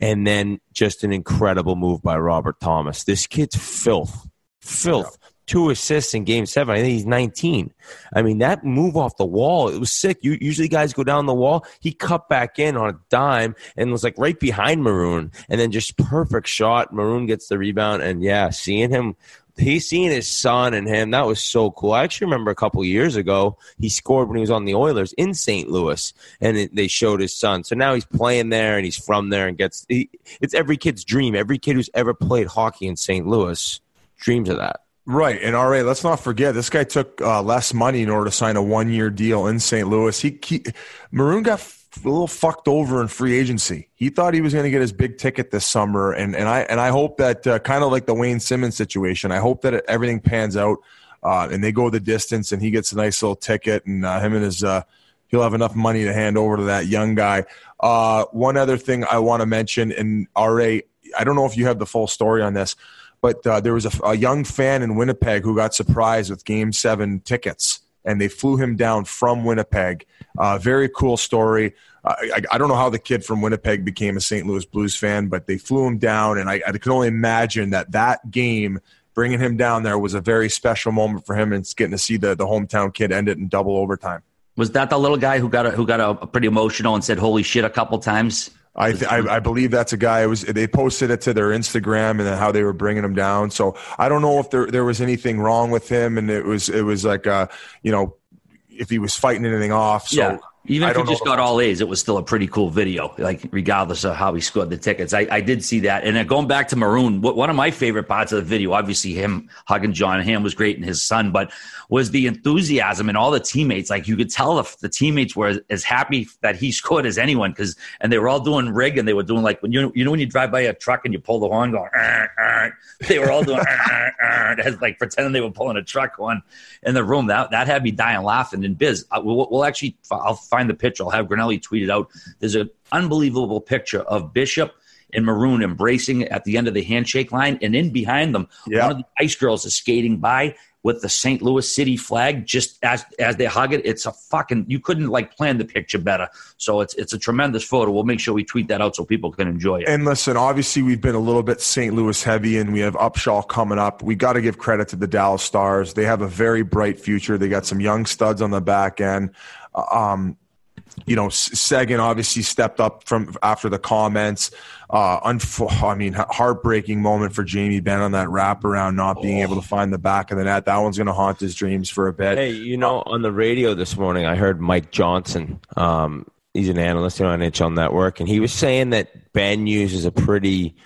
And then just an incredible move by Robert Thomas. This kid's filth. Filth. Yeah. Two assists in game seven. I think he's nineteen. I mean, that move off the wall, it was sick. You, usually guys go down the wall. He cut back in on a dime and was like right behind Maroon. And then just perfect shot. Maroon gets the rebound. And, yeah, seeing him – he's seeing his son and him. That was so cool. I actually remember a couple years ago, he scored when he was on the Oilers in Saint Louis, and it, they showed his son. So now he's playing there, and he's from there, and gets he, it's every kid's dream. Every kid who's ever played hockey in Saint Louis dreams of that. Right, and all right, let's not forget, this guy took uh, less money in order to sign a one-year deal in Saint Louis. He, he Maroon got f- a little fucked over in free agency. He thought he was going to get his big ticket this summer, and and I and I hope that uh, kind of like the Wayne Simmons situation, I hope that it, everything pans out uh, and they go the distance and he gets a nice little ticket, and uh, him and his uh, he'll have enough money to hand over to that young guy. Uh, one other thing I want to mention, and R A, I don't know if you have the full story on this, but uh, there was a, a young fan in Winnipeg who got surprised with Game seven tickets. and they flew him down from Winnipeg. Uh, very cool story. Uh, I, I don't know how the kid from Winnipeg became a Saint Louis Blues fan, but they flew him down, and I, I can only imagine that that game, bringing him down there, was a very special moment for him, and getting to see the, the hometown kid end it in double overtime. Was that the little guy who got a, who got a, a pretty emotional and said "holy shit" a couple times? I, th- I I believe that's a guy. It was, they posted it to their Instagram and then how they were bringing him down. So I don't know if there there was anything wrong with him, and it was it was like uh you know if he was fighting anything off. So yeah. Even if he just got all A's, it was still a pretty cool video, like regardless of how he scored the tickets. I, I did see that. And then going back to Maroon, what, one of my favorite parts of the video, obviously him hugging John Hamm was great and his son, but was the enthusiasm and all the teammates. Like you could tell if the teammates were as, as happy that he scored as anyone, because and they were all doing rig, and they were doing like, when you, you know when you drive by a truck and you pull the horn going, arr, arr, they were all doing arr, arr, as like pretending they were pulling a truck horn in the room. That that had me dying laughing. And Biz, I, we'll, we'll actually, I'll find the picture. I'll have Grinelli tweet it out. There's an unbelievable picture of Bishop and Maroon embracing at the end of the handshake line, and in behind them, yeah. one of the Ice Girls is skating by with the Saint Louis city flag just as as they hug it. It's a fucking, you couldn't like plan the picture better. So it's it's a tremendous photo. We'll make sure we tweet that out so people can enjoy it. And listen, obviously we've been a little bit Saint Louis heavy, and we have Upshaw coming up. We got to give credit to the Dallas Stars. They have a very bright future. They got some young studs on the back end. Um, You know, Sagan obviously stepped up from after the comments. Uh, unf- I mean, heartbreaking moment for Jamie Benn on that wraparound, not being oh. able to find the back of the net. That one's going to haunt his dreams for a bit. Hey, you know, on the radio this morning, I heard Mike Johnson. Um, he's an analyst on N H L Network, and he was saying that Ben uses a pretty,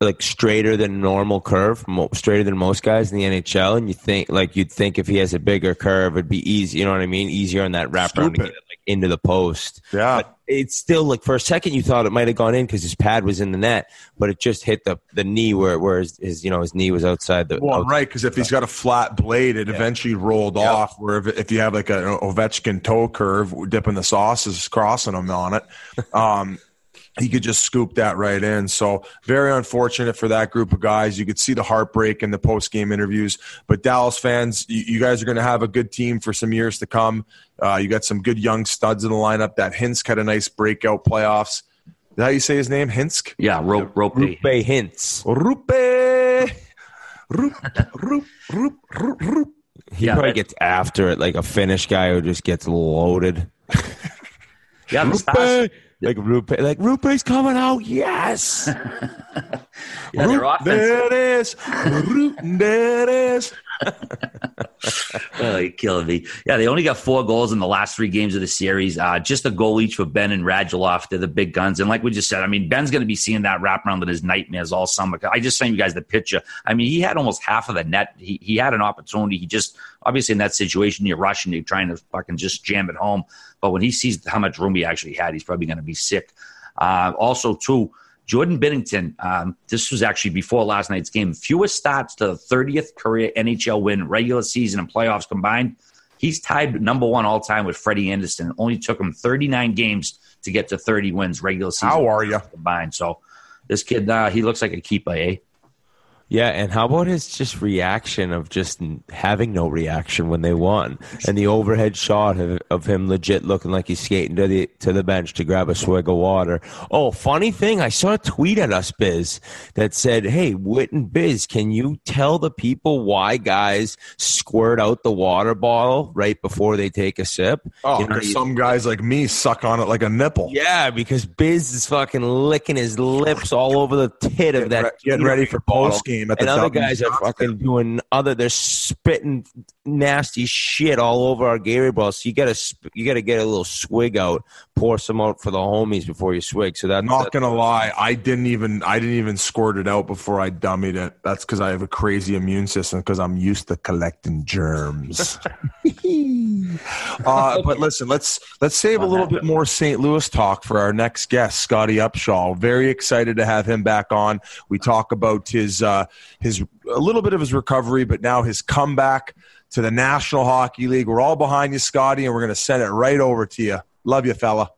like, straighter than normal curve, mo- straighter than most guys in the N H L. And you think, like, you'd think if he has a bigger curve, it'd be easy. You know what I mean? Easier on that wraparound to get it, like, into the post. Yeah. But it's still, like, for a second you thought it might have gone in because his pad was in the net, but it just hit the, the knee where, where his, his, you know, his knee was outside the. Well, outside, right, because if he's got a flat blade, it yeah. eventually rolled yeah. off. Where if, if you have, like, an Ovechkin toe curve, dipping the sauces, crossing them on it. Um He could just scoop that right in. So very unfortunate for that group of guys. You could see the heartbreak in the post-game interviews. But Dallas fans, you, you guys are going to have a good team for some years to come. Uh, you got some good young studs in the lineup. That Hinsk had a nice breakout playoffs. Is that how you say his name, Hinsk? Yeah, Rope Rope Rupe Hintz. Rupe. Rupe, Rupe, Rupe, Rupe, Rupe. He yeah, probably but- gets after it like a Finnish guy who just gets loaded. yeah, Rupe. Stars- Like Rupe, like Rupe's coming out, yes. yeah, Rupe, there it is. Rupe, there it is. Oh, you're killing me. Yeah, they only got four goals in the last three games of the series. Uh, just a goal each for Ben and Radulov. They're the big guns. And like we just said, I mean, Ben's going to be seeing that wraparound in his nightmares all summer. I just sent you guys the picture. I mean, he had almost half of the net. He he had an opportunity. He just, obviously in that situation, you're rushing, you're trying to fucking just jam it home. But when he sees how much room he actually had, he's probably going to be sick. Uh, also, too, Jordan Binnington, um, this was actually before last night's game, fewest starts to the thirtieth career N H L win, regular season and playoffs combined. He's tied number one all-time with Freddie Anderson. It only took him thirty-nine games to get to thirty wins, regular season how are you? combined. So this kid, uh, he looks like a keeper, eh? Yeah, and how about his just reaction of just having no reaction when they won, and the overhead shot of, of him legit looking like he's skating to the to the bench to grab a swig of water. Oh, funny thing, I saw a tweet at us, Biz, that said, "Hey, Whit and Biz, can you tell the people why guys squirt out the water bottle right before they take a sip?" Oh, you know, some guys like me suck on it like a nipple. Yeah, because Biz is fucking licking his lips all over the tit of that. Getting ready for post game. At the and other guys are fucking doing other. They're spitting nasty shit all over our Gatorade ball. So you gotta you gotta get a little swig out, pour some out for the homies before you swig. So that's not gonna lie. I didn't even I didn't even squirt it out before I dummied it. That's because I have a crazy immune system because I'm used to collecting germs. uh, but listen, let's let's save a little bit more Saint Louis talk for our next guest, Scotty Upshaw. Very excited to have him back on. We talk about his. Uh, his a little bit of his recovery, but now his comeback to the National Hockey League. We're all behind you, Scotty, and we're going to send it right over to you. Love you, fella.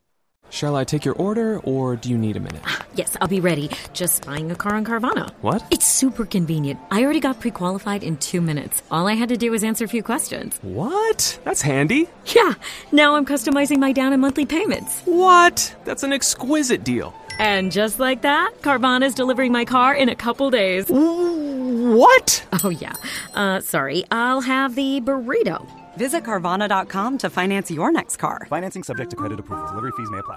Shall I take your order, or do you need a minute? Ah, yes, I'll be ready. Just buying a car on Carvana. What? It's super convenient. I already got pre-qualified in two minutes. All I had to do was answer a few questions. What? That's handy. Yeah. Now I'm customizing my down and monthly payments. What? That's an exquisite deal. And just like that, Carvana's delivering my car in a couple days. What? Oh, yeah. Uh, sorry. I'll have the burrito. Visit Carvana dot com to finance your next car. Financing subject to credit approval. Delivery fees may apply.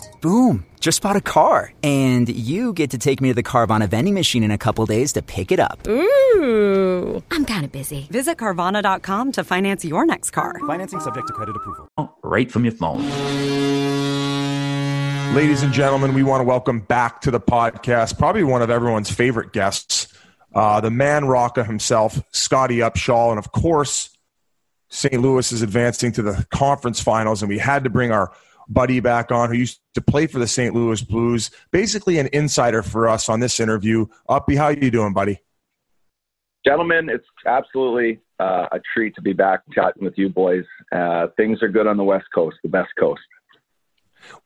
Boom. Just bought a car. And you get to take me to the Carvana vending machine in a couple days to pick it up. Ooh. I'm kind of busy. Visit Carvana dot com to finance your next car. Financing subject to credit approval. Right from your phone. Ladies and gentlemen, we want to welcome back to the podcast probably one of everyone's favorite guests, uh, the man Rocca himself, Scotty Upshaw. And of course, Saint Louis is advancing to the conference finals, and we had to bring our buddy back on who used to play for the Saint Louis Blues, basically an insider for us on this interview. Uppy, how you doing, buddy? Gentlemen, it's absolutely uh, a treat to be back chatting with you boys. Uh, things are good on the West Coast, the best coast.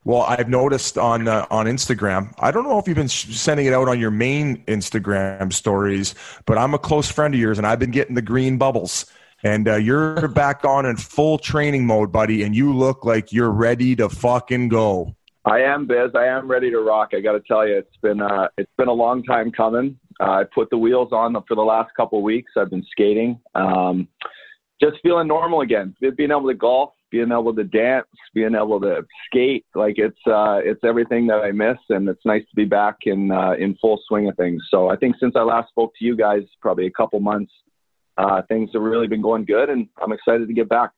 Well, I've noticed on uh, on Instagram, I don't know if you've been sh- sending it out on your main Instagram stories, but I'm a close friend of yours, and I've been getting the green bubbles. And uh, you're back on in full training mode, buddy, and you look like you're ready to fucking go. I am, Biz. I am ready to rock. I got to tell you, it's been uh, it's been a long time coming. Uh, I put the wheels on for the last couple of weeks. I've been skating, um, just feeling normal again. Being able to golf, being able to dance, being able to skate, like it's uh, it's everything that I miss, and it's nice to be back in uh, in full swing of things. So I think since I last spoke to you guys, probably a couple months. Uh, things have really been going good, and I'm excited to get back.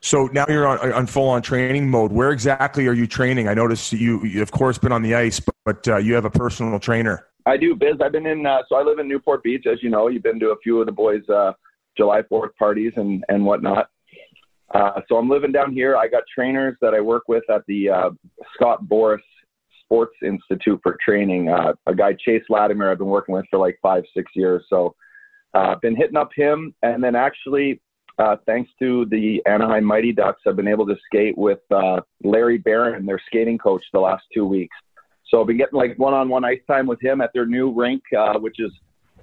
So now you're on, on full-on training mode. Where exactly are you training? I noticed you, you of course, been on the ice, but, but uh, you have a personal trainer. I do, Biz. I've been in uh, – so I live in Newport Beach, as you know. You've been to a few of the boys' uh, July fourth parties and, and whatnot. Uh, so I'm living down here. I got trainers that I work with at the uh, Scott Boris Sports Institute for Training, uh, a guy, Chase Latimer, I've been working with for like five, six years. So – Uh, been hitting up him, and then actually, uh, thanks to the Anaheim Mighty Ducks, I've been able to skate with uh, Larry Barron, their skating coach, the last two weeks. So I've been getting like one-on-one ice time with him at their new rink, uh, which is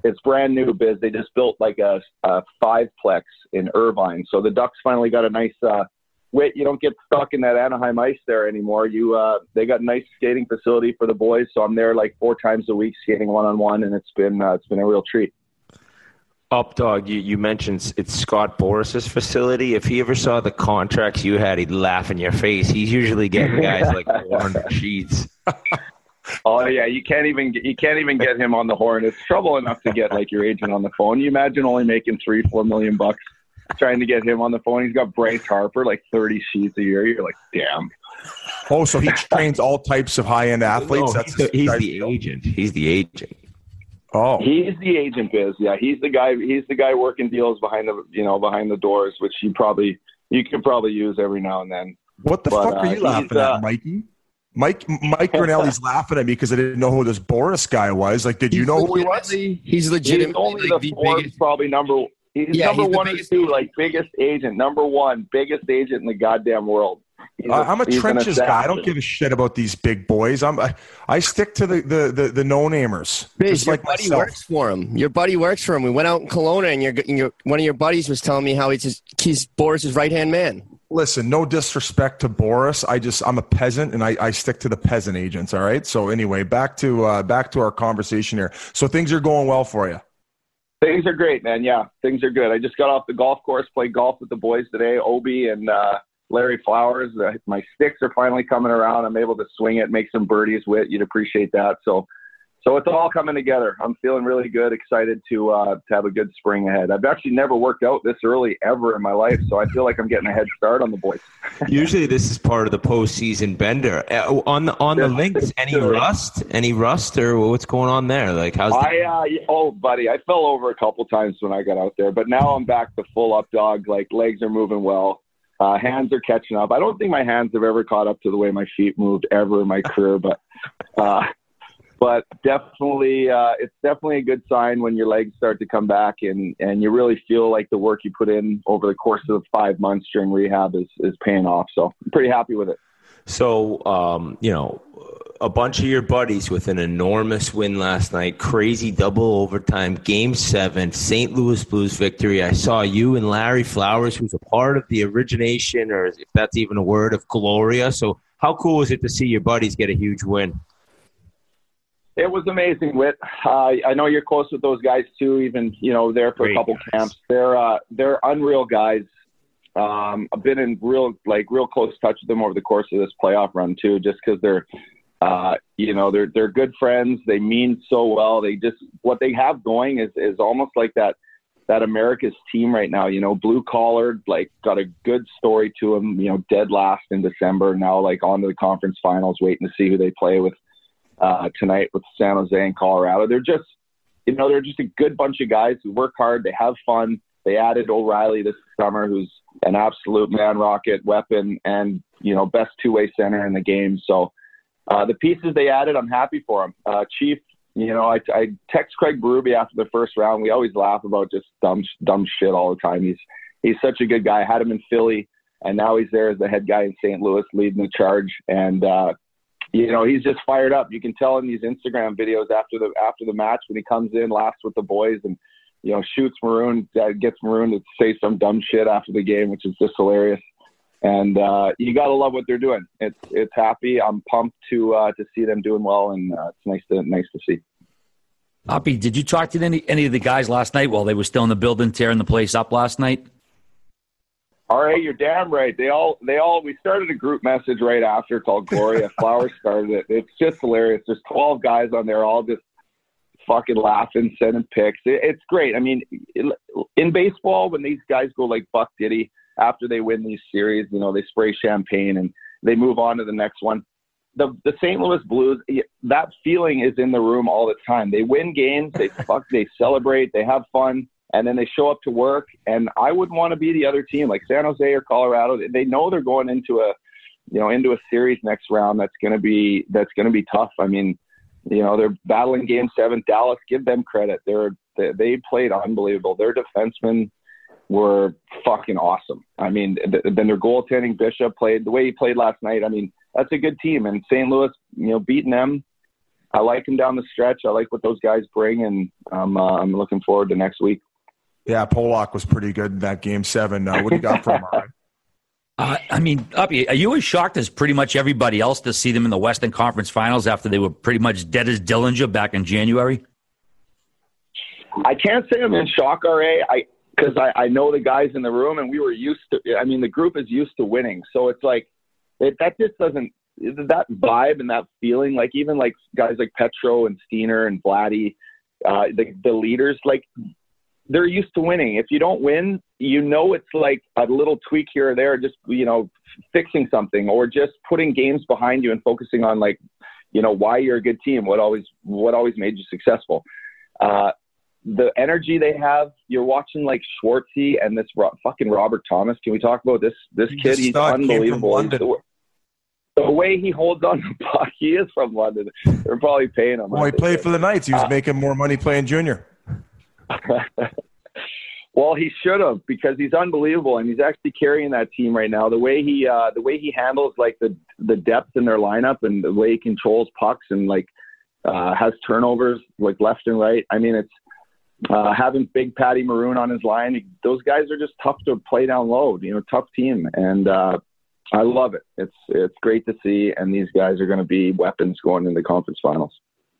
it's brand new, Biz. They just built like a, a five-plex in Irvine. So the Ducks finally got a nice uh, wit. You don't get stuck in that Anaheim ice there anymore. You uh, they got a nice skating facility for the boys. So I'm there like four times a week skating one-on-one, and it's been uh, it's been a real treat. Updog, you, you mentioned it's Scott Boris's facility. If he ever saw the contracts you had, he'd laugh in your face. He's usually getting guys like four hundred sheets. Oh yeah, you can't even get, you can't even get him on the horn. It's trouble enough to get like your agent on the phone. You imagine only making three, four million bucks trying to get him on the phone. He's got Bryce Harper like thirty sheets a year. You're like, damn. Oh, so he trains all types of high end athletes. No, That's he's the, he's the deal. agent. He's the agent. Oh, he's the agent, Biz. Yeah, he's the guy. He's the guy working deals behind the, you know, behind the doors, which you probably you can probably use every now and then. What the but, fuck uh, are you laughing uh, at, Mikey? Mike Mike Grinnelli's laughing at me because I didn't know who this Boris guy was. Like, did you know who he was? He's legitimately he's only like the, the Forbes biggest. Probably number. He's yeah, number he's one or two, like biggest agent, number one, biggest agent in the goddamn world. A, I'm a trenches guy. I don't give a shit about these big boys. I'm I, I stick to the the the, the no-namers. Biz, your like buddy myself. works for him. Your buddy works for him. We went out in Kelowna, and your, your one of your buddies was telling me how he's his, he's Boris's right hand man. Listen, no disrespect to Boris. I just I'm a peasant, and I, I stick to the peasant agents. All right. So anyway, back to uh, back to our conversation here. So things are going well for you. Things are great, man. Yeah, things are good. I just got off the golf course, played golf with the boys today, Obi and. Uh, Larry Flowers, uh, my sticks are finally coming around. I'm able to swing it, make some birdies with. You'd appreciate that. So, so it's all coming together. I'm feeling really good, excited to uh, to have a good spring ahead. I've actually never worked out this early ever in my life, so I feel like I'm getting a head start on the boys. Usually, this is part of the postseason bender. Uh, on the on the links, any rust, any rust, or what's going on there? Like how's the- I uh, oh buddy, I fell over a couple times when I got out there, but now I'm back to full up dog. Like legs are moving well. Uh, hands are catching up. I don't think my hands have ever caught up to the way my feet moved ever in my career, but uh, but definitely, uh, it's definitely a good sign when your legs start to come back and, and you really feel like the work you put in over the course of five months during rehab is, is paying off. So I'm pretty happy with it. So, um, you know, a bunch of your buddies with an enormous win last night, crazy double overtime, game seven, Saint Louis Blues victory. I saw you and Larry Flowers, who's a part of the origination, or if that's even a word, of Gloria. So how cool is it to see your buddies get a huge win? It was amazing, Whit. Uh, I know you're close with those guys too, even, you know, there for Great a couple guys. camps. They're, uh, they're unreal guys. Um, I've been in real, like real close touch with them over the course of this playoff run too, just because they're, uh, you know, they're they're good friends. They mean so well. They just what they have going is is almost like that that America's team right now. You know, blue collared, like got a good story to them. You know, dead last in December, now like on to the conference finals, waiting to see who they play with uh, tonight with San Jose and Colorado. They're just, you know, they're just a good bunch of guys who work hard. They have fun. They added O'Reilly this summer, who's an absolute man rocket weapon and, you know, best two-way center in the game. So uh, the pieces they added, I'm happy for them. Uh, Chief, you know, I, I text Craig Berube after the first round. We always laugh about just dumb dumb shit all the time. He's he's such a good guy. I had him in Philly, and now he's there as the head guy in Saint Louis leading the charge. And, uh, you know, he's just fired up. You can tell in these Instagram videos after the after the match when he comes in, laughs with the boys, and you know, shoots Maroon, uh, gets Maroon to say some dumb shit after the game, which is just hilarious. And uh, you got to love what they're doing. It's it's happy. I'm pumped to uh, to see them doing well, and uh, it's nice to nice to see. Hoppy, did you talk to any any of the guys last night while they were still in the building, tearing the place up last night? All right, you're damn right. They all they all we started a group message right after called Gloria. Flowers started it. It's just hilarious. There's twelve guys on there, all just fucking laughing, sending pics. It, it's great. I mean, it, in baseball, when these guys go like Buck Diddy after they win these series, you know, they spray champagne and they move on to the next one. The the Saint Louis Blues, that feeling is in the room all the time. They win games, they fuck, they celebrate, they have fun, and then they show up to work. And I wouldn't want to be the other team, like San Jose or Colorado. They know they're going into a, you know, into a series next round that's gonna be that's gonna be tough. I mean, you know, they're battling game seven. Dallas, give them credit. They're, they they played unbelievable. Their defensemen were fucking awesome. I mean, th- then their goaltending Bishop played the way he played last night. I mean, that's a good team. And Saint Louis, you know, beating them, I like them down the stretch. I like what those guys bring, and I'm uh, I'm looking forward to next week. Yeah, Polak was pretty good in that game seven. Uh, what do you got from him? Uh, I mean, Uppy, are you as shocked as pretty much everybody else to see them in the Western Conference Finals after they were pretty much dead as Dillinger back in January? I can't say I'm in shock, R A, I because I, I know the guys in the room, and we were used to – I mean, the group is used to winning. So it's like it, that just doesn't – that vibe and that feeling, like even like guys like Petro and Steiner and Vladdy, uh, the, the leaders, like – they're used to winning. If you don't win, you know, it's like a little tweak here or there, just, you know, fixing something or just putting games behind you and focusing on like, you know, why you're a good team, what always, what always made you successful. Uh, the energy they have, you're watching like Schwartzy and this ro- fucking Robert Thomas. Can we talk about this? This he kid, he's unbelievable. He's the, the way he holds on the puck, he is from London. They're probably paying him. Well, he played for the Knights. He was uh, making more money playing junior. Well, he should have, because he's unbelievable, and he's actually carrying that team right now. The way he uh, the way he handles like the the depth in their lineup, and the way he controls pucks and like uh, has turnovers like left and right. I mean, it's uh, having big Patty Maroon on his line. Those guys are just tough to play down low. You know, tough team, and uh, I love it. It's it's great to see, and these guys are going to be weapons going into the conference finals.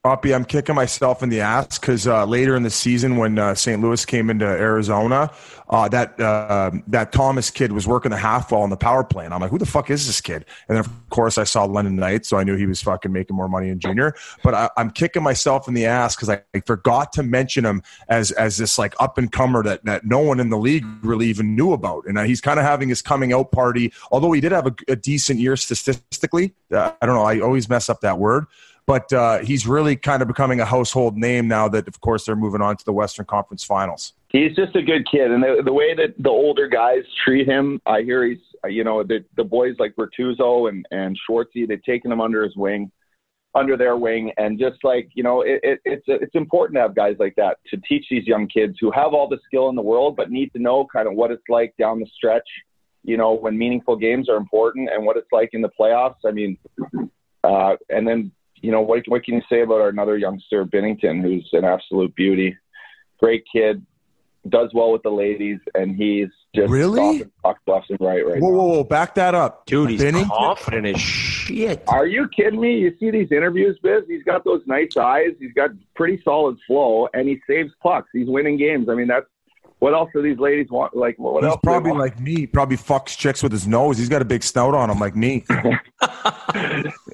Poppy, I'm kicking myself in the ass because uh, later in the season when uh, Saint Louis came into Arizona, uh, that uh, that Thomas kid was working the half wall on the power play. And I'm like, who the fuck is this kid? And then, of course, I saw Lennon Knight, so I knew he was fucking making more money in junior. But I, I'm kicking myself in the ass because I, I forgot to mention him as as this like up-and-comer that, that no one in the league really even knew about. And uh, he's kind of having his coming-out party, although he did have a, a decent year statistically. Uh, I don't know. I always mess up that word. But uh, he's really kind of becoming a household name now that, of course, they're moving on to the Western Conference Finals. He's just a good kid. And the, the way that the older guys treat him, I hear he's you know, the, the boys like Bertuzzo and, and Schwartzy, they've taken them under his wing, under their wing. And just like, you know, it, it, it's it's important to have guys like that to teach these young kids who have all the skill in the world, but need to know kind of what it's like down the stretch, you know, when meaningful games are important and what it's like in the playoffs. I mean, uh, and then, you know, what, what can you say about our another youngster, Binnington, who's an absolute beauty, great kid, does well with the ladies, and he's just really off and right right whoa, now. Whoa, whoa, back that up. Dude, he's Binnington? Confident as shit. Are you kidding me? You see these interviews, Biz? He's got those nice eyes. He's got pretty solid flow, and he saves pucks. He's winning games. I mean, that's what else do these ladies want? Like, what he's else? He's probably like me. Probably fucks chicks with his nose. He's got a big snout on him like me.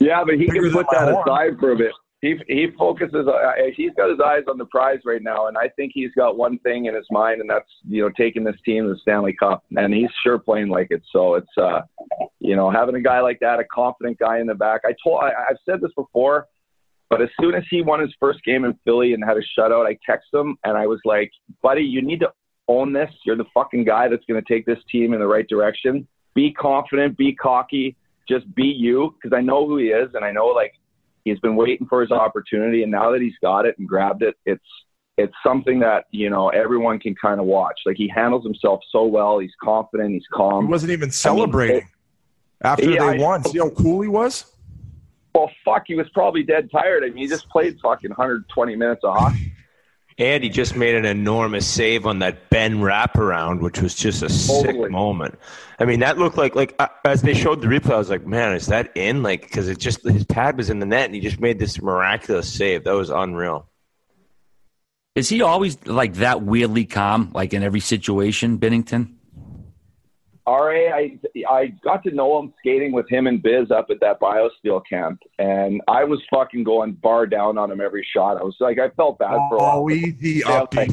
Yeah, but he Fingers can put that horn. aside for a bit. He he focuses on, he's got his eyes on the prize right now, and I think he's got one thing in his mind, and that's, you know, taking this team to the Stanley Cup, and he's sure playing like it. So it's, uh, you know, having a guy like that, a confident guy in the back. I told, I, I've said this before, but as soon as he won his first game in Philly and had a shutout, I texted him, and I was like, buddy, you need to own this. You're the fucking guy that's going to take this team in the right direction. Be confident, be cocky, just be you, because I know who he is, and I know, like, he's been waiting for his opportunity, and now that he's got it and grabbed it, it's it's something that, you know, everyone can kind of watch. Like, he handles himself so well. He's confident. He's calm. He wasn't even celebrating I mean, it, after yeah, they won. See how cool he was? Well, fuck, he was probably dead tired. I mean, he just played fucking one hundred twenty minutes of hockey. And he just made an enormous save on that Ben wraparound, which was just a totally. sick moment. I mean, that looked like, like uh, as they showed the replay, I was like, man, is that in? Like, because it just, his pad was in the net, and he just made this miraculous save. That was unreal. Is he always like that weirdly calm, like in every situation, Binnington? R A, I, I got to know him skating with him and Biz up at that BioSteel camp, and I was fucking going bar down on him every shot. I was like, I felt bad for him. Oh, easy up. Like,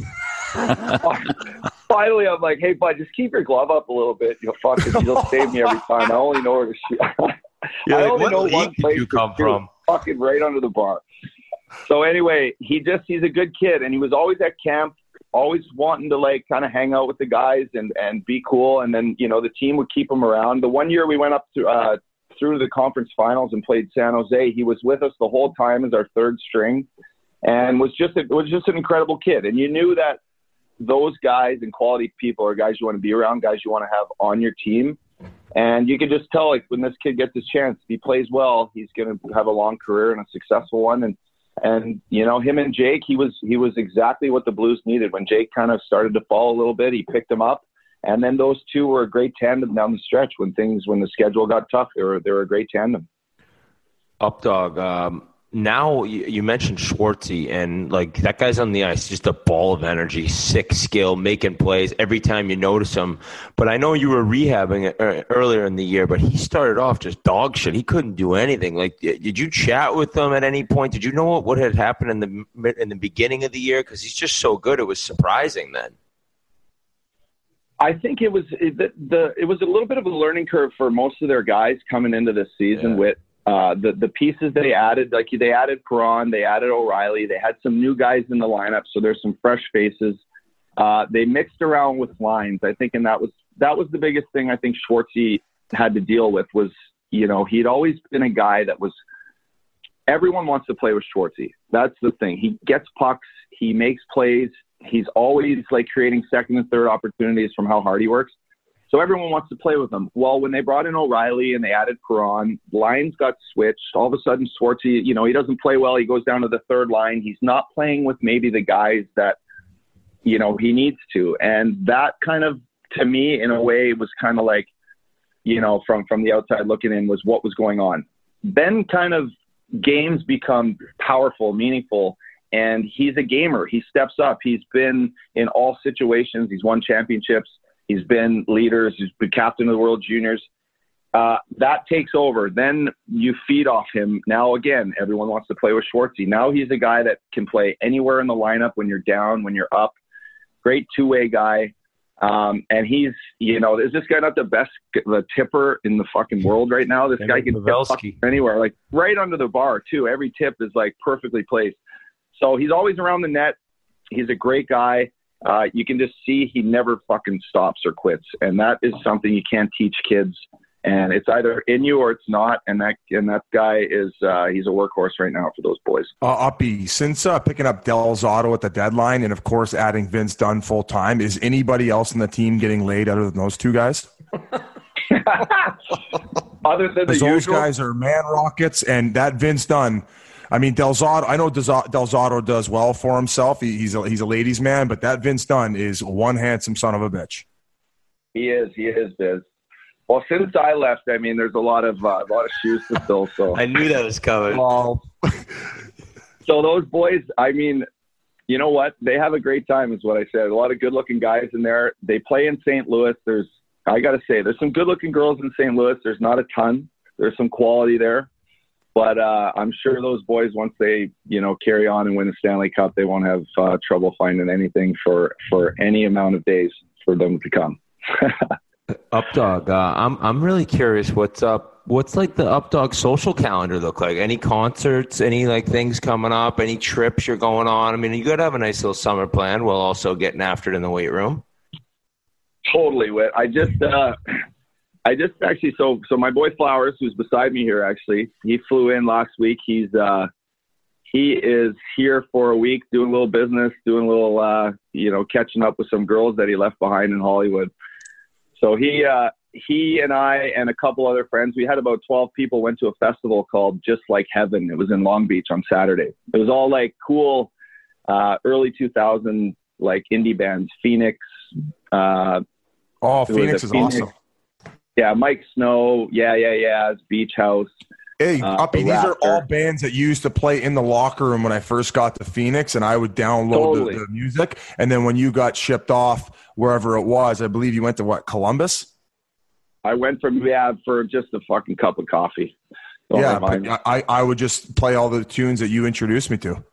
finally, I'm like, hey, bud, just keep your glove up a little bit. You'll fucking, you'll save me every time. I only know where to shoot. I like, only know one place you come from. Fucking right under the bar. So anyway, he just, he's a good kid, and he was always at camp, always wanting to, like, kind of hang out with the guys and, and be cool. And then, you know, the team would keep him around. The one year we went up to, uh, through the conference finals and played San Jose, he was with us the whole time as our third string, and was just, a, was just an incredible kid. And you knew that those guys and quality people are guys you want to be around, guys you want to have on your team. And you could just tell, like, when this kid gets his chance, if he plays well, he's going to have a long career and a successful one. And, And, you know, him and Jake, he was he was exactly what the Blues needed. When Jake kind of started to fall a little bit, he picked him up. And then those two were a great tandem down the stretch. When things, when the schedule got tough, they were, they were a great tandem. Updog, um, now you, you mentioned Schwartzy, and, like, that guy's on the ice, just a ball of energy, sick skill, making plays every time you notice him. But I know you were rehabbing it earlier in the year, but he started off just dog shit. He couldn't do anything. Like, did you chat with him at any point? Did you know what, what had happened in the in the beginning of the year? Because he's just so good. It was surprising then. I think it was it, the, the it was a little bit of a learning curve for most of their guys coming into this season yeah. with. Uh, the, the pieces they added, like they added Perron, they added O'Reilly, they had some new guys in the lineup, so there's some fresh faces. Uh, they mixed around with lines, I think, and that was that was the biggest thing I think Schwartzy had to deal with was, you know, he'd always been a guy that was, everyone wants to play with Schwartzy. That's the thing. He gets pucks, he makes plays, he's always like creating second and third opportunities from how hard he works. So everyone wants to play with them. Well, when they brought in O'Reilly and they added Perron, lines got switched. All of a sudden, Schwartzy, you know, he doesn't play well. He goes down to the third line. He's not playing with maybe the guys that, you know, he needs to. And that kind of, to me, in a way, was kind of like, you know, from, from the outside looking in was what was going on. Then kind of games become powerful, meaningful. And he's a gamer. He steps up. He's been in all situations. He's won championships. He's been leaders. He's been captain of the World Juniors. Uh, that takes over. Then you feed off him. Now, again, everyone wants to play with Schwartzy. Now he's a guy that can play anywhere in the lineup when you're down, when you're up. Great two-way guy. Um, and he's, you know, is this guy not the best the tipper in the fucking world right now? This guy can Pavelski. Tip anywhere. Like, right under the bar, too. Every tip is, like, perfectly placed. So he's always around the net. He's a great guy. Uh, you can just see he never fucking stops or quits. And that is something you can't teach kids. And it's either in you or it's not. And that and that guy is uh, he's a workhorse right now for those boys. Uh, Uppy, since uh, picking up Del Zotto at the deadline and, of course, adding Vince Dunn full-time, is anybody else on the team getting laid other than those two guys? Other than the usual? Those guys are man rockets, and that Vince Dunn – I mean, Del Zotto, I know Del Zotto does well for himself. He, he's a, he's a ladies' man, but that Vince Dunn is one handsome son of a bitch. He is. He is, Biz. Well, since I left, I mean, there's a lot of uh, a lot of shoes to fill. So I knew that was coming. Um, so those boys, I mean, you know what? They have a great time, is what I said. A lot of good-looking guys in there. They play in Saint Louis. There's, I got to say, there's some good-looking girls in Saint Louis. There's not a ton. There's some quality there. But uh, I'm sure those boys, once they, you know, carry on and win the Stanley Cup, they won't have uh, trouble finding anything for, for any amount of days for them to come. Updog, uh, I'm I'm really curious what's up. What's like the Updog social calendar look like? Any concerts? Any like things coming up? Any trips you're going on? I mean, you gotta have a nice little summer plan while also getting after it in the weight room. Totally, Whit. I just. Uh, I just actually, so so my boy Flowers, who's beside me here, actually, he flew in last week. He's uh, he is here for a week, doing a little business, doing a little, uh, you know, catching up with some girls that he left behind in Hollywood. So he uh, he and I and a couple other friends, we had about twelve people, went to a festival called Just Like Heaven. It was in Long Beach on Saturday. It was all like cool uh, early two thousand like indie bands. Phoenix. Uh, oh, Phoenix is Phoenix, awesome. Yeah, Mike Snow, yeah, yeah, yeah, Beach House. Hey, uh, Uppy, the these Raptor. Are all bands that used to play in the locker room when I first got to Phoenix, and I would download totally. the, the music. And then when you got shipped off wherever it was, I believe you went to, what, Columbus? I went from, yeah, for just a fucking cup of coffee. Don't yeah, but I, I would just play all the tunes that you introduced me to. one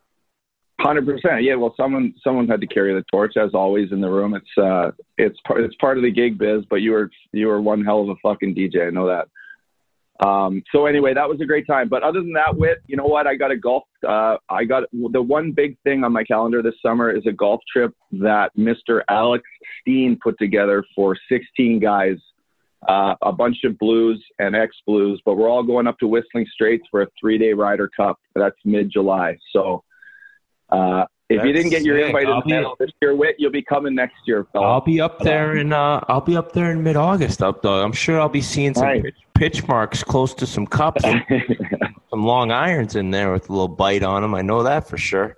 hundred percent. Yeah, well, someone someone had to carry the torch, as always, in the room. It's uh, it's part it's part of the gig, Biz. But you were you were one hell of a fucking D J. I know that. Um, so anyway, that was a great time. But other than that, Whit, you know what? I got a golf. Uh, I got the one big thing on my calendar this summer is a golf trip that Mister Alex Steen put together for sixteen guys, uh, a bunch of Blues and ex-Blues. But we're all going up to Whistling Straits for a three-day Ryder Cup. That's mid-July. So. Uh, if That's you didn't get your sick. invite in the panel this year, Whit, you'll be coming next year. Phil. I'll be up there in uh, I'll be up there in mid-August, up though. I'm sure I'll be seeing some right. pitch, pitch marks close to some cups, and some long irons in there with a little bite on them. I know that for sure.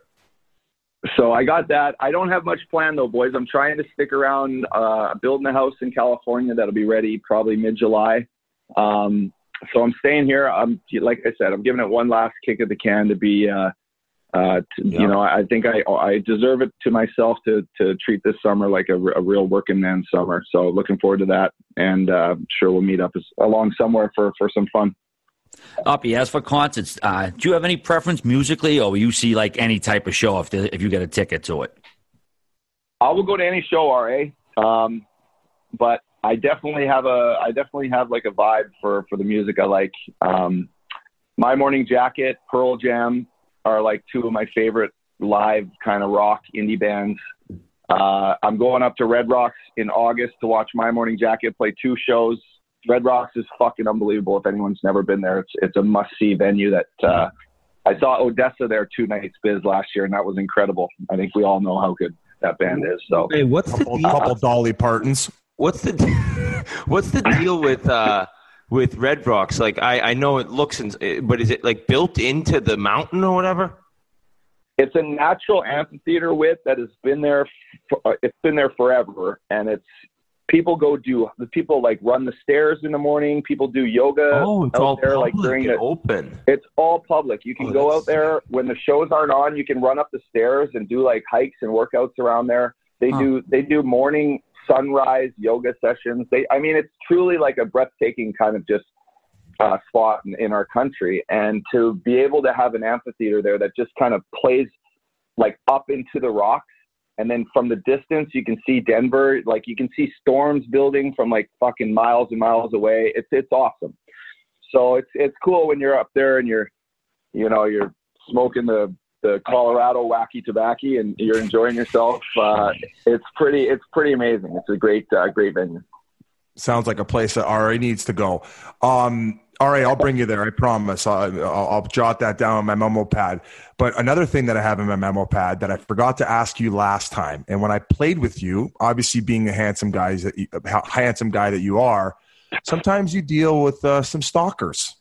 So I got that. I don't have much planned though, boys. I'm trying to stick around, uh, building a house in California that'll be ready probably mid-July. Um, so I'm staying here. I'm like I said, I'm giving it one last kick at the can to be. Uh, Uh, to, yeah. You know, I think I I deserve it to myself to to treat this summer like a, a real working man summer. So looking forward to that, and uh, I'm sure we'll meet up as, along somewhere for, for some fun. Uppy, as for concerts, uh, do you have any preference musically, or will you see like any type of show if the, if you get a ticket to it? I will go to any show, R A, um, but I definitely have a I definitely have like a vibe for, for the music I like. Um, My Morning Jacket, Pearl Jam. Are like two of my favorite live kind of rock indie bands. Uh, I'm going up to Red Rocks in August to watch My Morning Jacket play two shows. Red Rocks is fucking unbelievable. If anyone's never been there, it's it's a must-see venue that uh, I saw Odessa there two nights, Biz, last year, and that was incredible. I think we all know how good that band is. So, hey, what's the couple, couple Dolly Partons? What's the what's the deal with? Uh... With Red Rocks, like I, I know it looks, in, but is it like built into the mountain or whatever? It's a natural amphitheater width that has been there. For, it's been there forever, and it's people go do the people like run the stairs in the morning. People do yoga. Oh, it's all there, public like during the open. It's all public. You can oh, go out there when the shows aren't on. You can run up the stairs and do like hikes and workouts around there. They huh. do they do morning. Sunrise yoga sessions. They, I mean, it's truly like a breathtaking kind of just uh, spot in, in our country. And to be able to have an amphitheater there that just kind of plays like up into the rocks. And then from the distance, you can see Denver, like you can see storms building from like fucking miles and miles away. It's, it's awesome. So it's, it's cool when you're up there and you're, you know, you're smoking the the Colorado wacky tobacco and you're enjoying yourself. Uh, it's pretty, it's pretty amazing. It's a great, uh, great venue. Sounds like a place that R A needs to go. Um, R A, I'll bring you there. I promise. I'll, I'll, I'll jot that down on my memo pad. But another thing that I have in my memo pad that I forgot to ask you last time, and when I played with you, obviously being the handsome guys that you, handsome guy that you are, sometimes you deal with uh, some stalkers.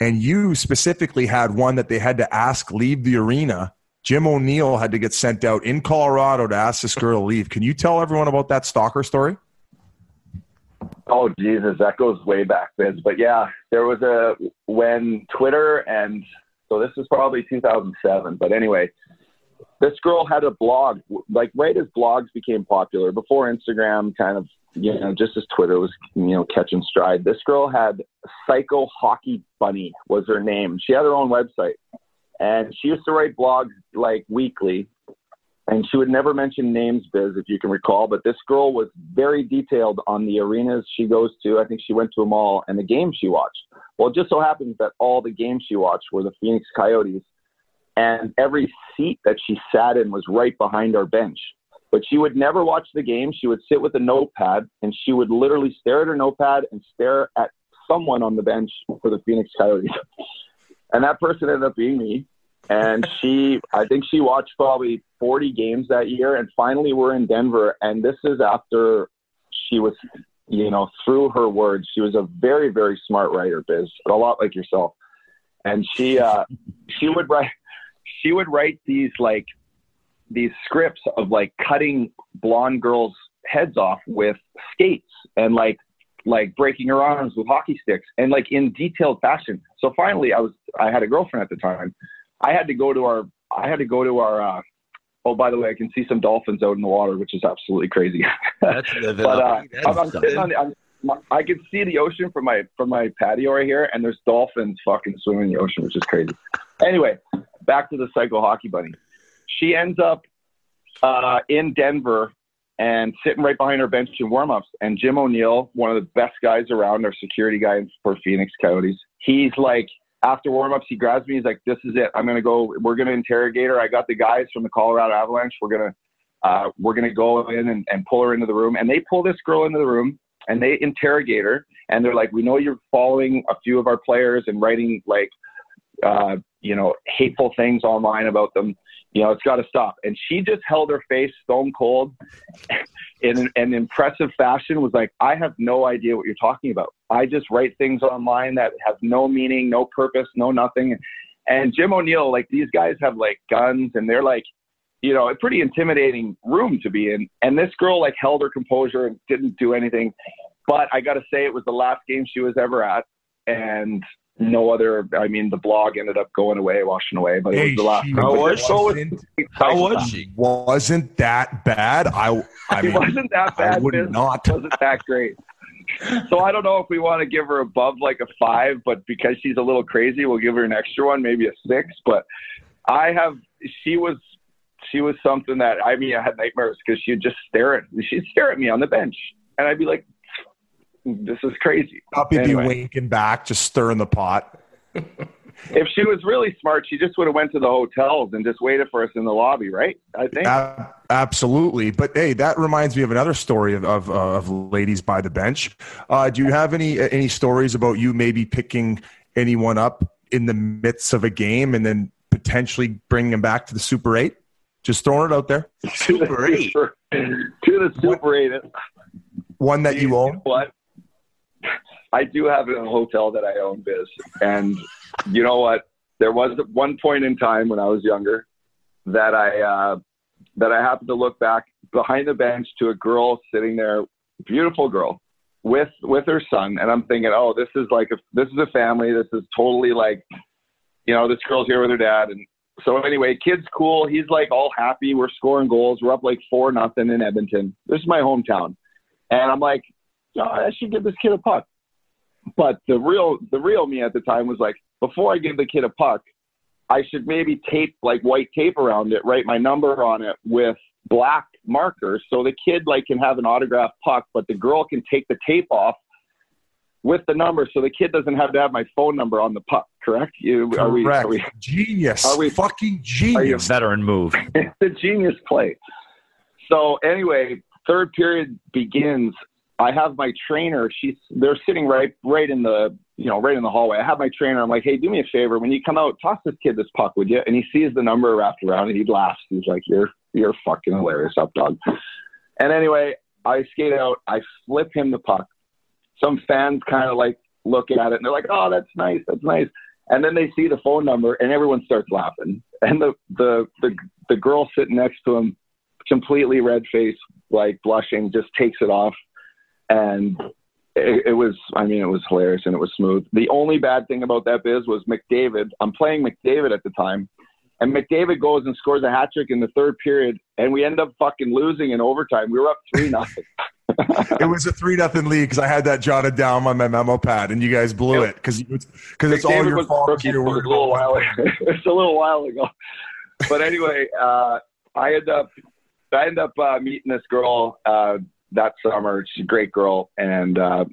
And you specifically had one that they had to ask leave the arena. Jim O'Neill had to get sent out in Colorado to ask this girl to leave. Can you tell everyone about that stalker story? Oh, Jesus, that goes way back, Vince. But, yeah, there was a – when Twitter and – so this was probably two thousand seven. But, anyway, this girl had a blog, like right as blogs became popular, before Instagram kind of, you know, just as Twitter was, you know, catching stride. This girl had Psycho Hockey Bunny was her name. She had her own website. And she used to write blogs, like, weekly. And she would never mention names, Biz, if you can recall, but this girl was very detailed on the arenas she goes to. I think she went to them all and the games she watched. Well, it just so happens that all the games she watched were the Phoenix Coyotes, and every seat that she sat in was right behind our bench. But she would never watch the game. She would sit with a notepad, and she would literally stare at her notepad and stare at someone on the bench for the Phoenix Coyotes. And that person ended up being me. And she, I think she watched probably forty games that year. And finally we're in Denver. And this is after she was, you know, through her words, she was a very, very smart writer, Biz, but a lot like yourself. And she, uh, she would write, she would write these, like these scripts of like cutting blonde girls' heads off with skates and like, like breaking her arms with hockey sticks and like in detailed fashion. So finally I was, I had a girlfriend at the time. I had to go to our, I had to go to our, uh, oh, by the way, I can see some dolphins out in the water, which is absolutely crazy. That's but, uh, I'm, I'm sitting on the, I'm, my, I can see the ocean from my, from my patio right here. And there's dolphins fucking swimming in the ocean, which is crazy. Anyway, back to the Psycho Hockey Bunny. She ends up uh, in Denver and sitting right behind her bench in warmups. And Jim O'Neill, one of the best guys around, our security guy for Phoenix Coyotes, he's like, after warm-ups, he grabs me. He's like, this is it. I'm going to go. We're going to interrogate her. I got the guys from the Colorado Avalanche. We're going to uh, we're going to go in and, and pull her into the room. And they pull this girl into the room, and they interrogate her. And they're like, we know you're following a few of our players and writing, like, uh, you know, hateful things online about them. You know, it's got to stop. And she just held her face stone cold in an impressive fashion, was like, I have no idea what you're talking about. I just write things online that have no meaning, no purpose, no nothing. And Jim O'Neill, like these guys have like guns and they're like, you know, a pretty intimidating room to be in. And this girl like held her composure and didn't do anything. But I got to say it was the last game she was ever at. And no other, I mean, the blog ended up going away, washing away, but hey, it was the last. How was, wasn't, how was she? Wasn't that bad? I, I mean, wasn't that bad. I would not. Wasn't that great. So I don't know if we want to give her above like a five, but because she's a little crazy, we'll give her an extra one, maybe a six. But I have, she was, she was something that, I mean, I had nightmares because she'd just stare at, she'd stare at me on the bench and I'd be like, this is crazy. Puppy anyway. Be winking back, just stirring the pot. If she was really smart, she just would have went to the hotels and just waited for us in the lobby, right? I think. Uh, absolutely. But, hey, that reminds me of another story of of, uh, of ladies by the bench. Uh, do you have any any stories about you maybe picking anyone up in the midst of a game and then potentially bringing them back to the Super eight? Just throwing it out there. Super eight. To the Super eight. One that you, you own? What? I do have a hotel that I own, Biz. And you know what? There was one point in time when I was younger that I uh, that I happened to look back behind the bench to a girl sitting there, beautiful girl, with with her son. And I'm thinking, oh, this is like a, this is a family. This is totally like, you know, this girl's here with her dad. And so anyway, kid's cool. He's like all happy. We're scoring goals. We're up like four nothing in Edmonton. This is my hometown. And I'm like, oh, I should give this kid a puck. But the real the real me at the time was like, before I give the kid a puck, I should maybe tape like white tape around it, write my number on it with black markers so the kid like can have an autographed puck, but the girl can take the tape off with the number, so the kid doesn't have to have my phone number on the puck, correct? You, correct. Are we, are we, genius. Are we, Fucking genius. A veteran move. It's a genius play. So anyway, third period begins. I have my trainer. She's they're sitting right, right in the, you know, right in the hallway. I have my trainer. I'm like, hey, do me a favor. When you come out, toss this kid this puck, would you? And he sees the number wrapped around, and he laughs. He's like, you're, you're fucking hilarious, up dog. And anyway, I skate out. I flip him the puck. Some fans kind of like look at it and they're like, oh, that's nice. That's nice. And then they see the phone number and everyone starts laughing. And the, the, the, the girl sitting next to him, completely red faced, like blushing, just takes it off. And it, it was, I mean, it was hilarious and it was smooth. The only bad thing about that biz was McDavid. I'm playing McDavid at the time. And McDavid goes and scores a hat trick in the third period. And we end up fucking losing in overtime. We were up three nothing. It was a three nothing lead because I had that jotted down on my memo pad, and you guys blew it because it's because it's all your fault. It was a little while. It's a little while ago, but anyway, uh, I end up I end up uh, meeting this girl uh, that summer. She's a great girl and uh,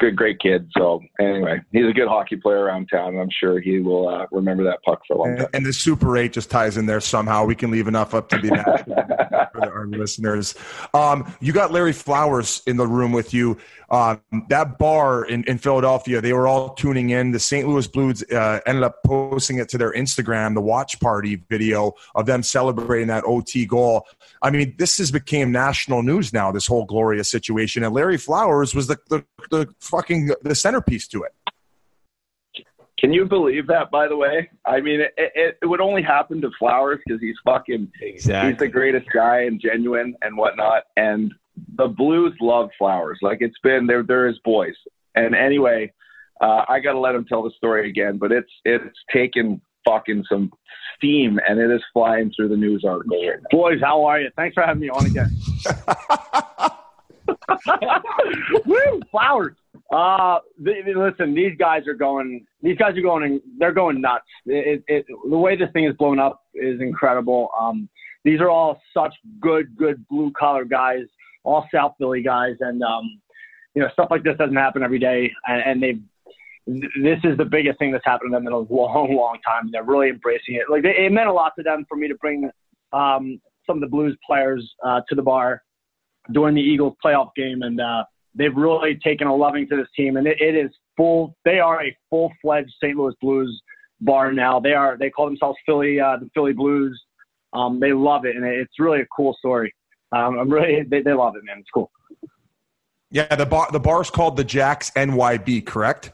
good, great kid. So anyway, he's a good hockey player around town, and I'm sure he will uh, remember that puck for a long time. And the Super Eight just ties in there somehow. We can leave enough up to be that. Our listeners, um, you got Larry Flowers in the room with you. Um, that bar in, in Philadelphia, they were all tuning in. The Saint Louis Blues uh, ended up posting it to their Instagram, the watch party video of them celebrating that O T goal. I mean, this has became national news now, this whole glorious situation, and Larry Flowers was the the, the fucking the centerpiece to it. Can you believe that, by the way? I mean, it, it, it would only happen to Flowers because he's fucking exactly. He's the greatest guy and genuine and whatnot. And the Blues love Flowers. Like, it's been, they're, they're his boys. And anyway, uh, I got to let him tell the story again, but it's it's taken fucking some steam, and it is flying through the news article right now. Boys, how are you? Thanks for having me on again. Woo, Flowers. Uh, th- th- listen, these guys are going, these guys are going, in, they're going nuts. It, it, it, the way this thing is blown up is incredible. Um, these are all such good, good blue collar guys, all South Philly guys. And, um, you know, stuff like this doesn't happen every day. And, and they've, th- this is the biggest thing that's happened to them in a long, long time. They're really embracing it. Like they, it meant a lot to them for me to bring, um, some of the Blues players, uh, to the bar during the Eagles playoff game. And, uh, they've really taken a loving to this team, and it, it is full. They are a full-fledged Saint Louis Blues bar now. They are. They call themselves Philly, uh, the Philly Blues. Um, they love it, and it's really a cool story. Um, I'm really. They, they love it, man. It's cool. Yeah, the bar. The bar's called the Jacks N Y B, correct?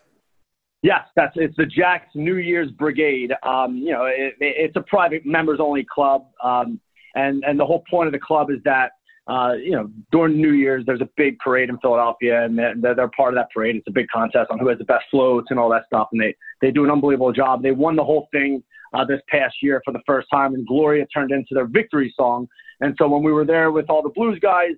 Yes, that's it's the Jacks New Year's Brigade. Um, you know, it, it's a private members-only club, um, and and the whole point of the club is that. Uh, you know, during New Year's, there's a big parade in Philadelphia, and they're, they're part of that parade. It's a big contest on who has the best floats and all that stuff, and they, they do an unbelievable job. They won the whole thing uh, this past year for the first time, and Gloria turned into their victory song. And so when we were there with all the Blues guys,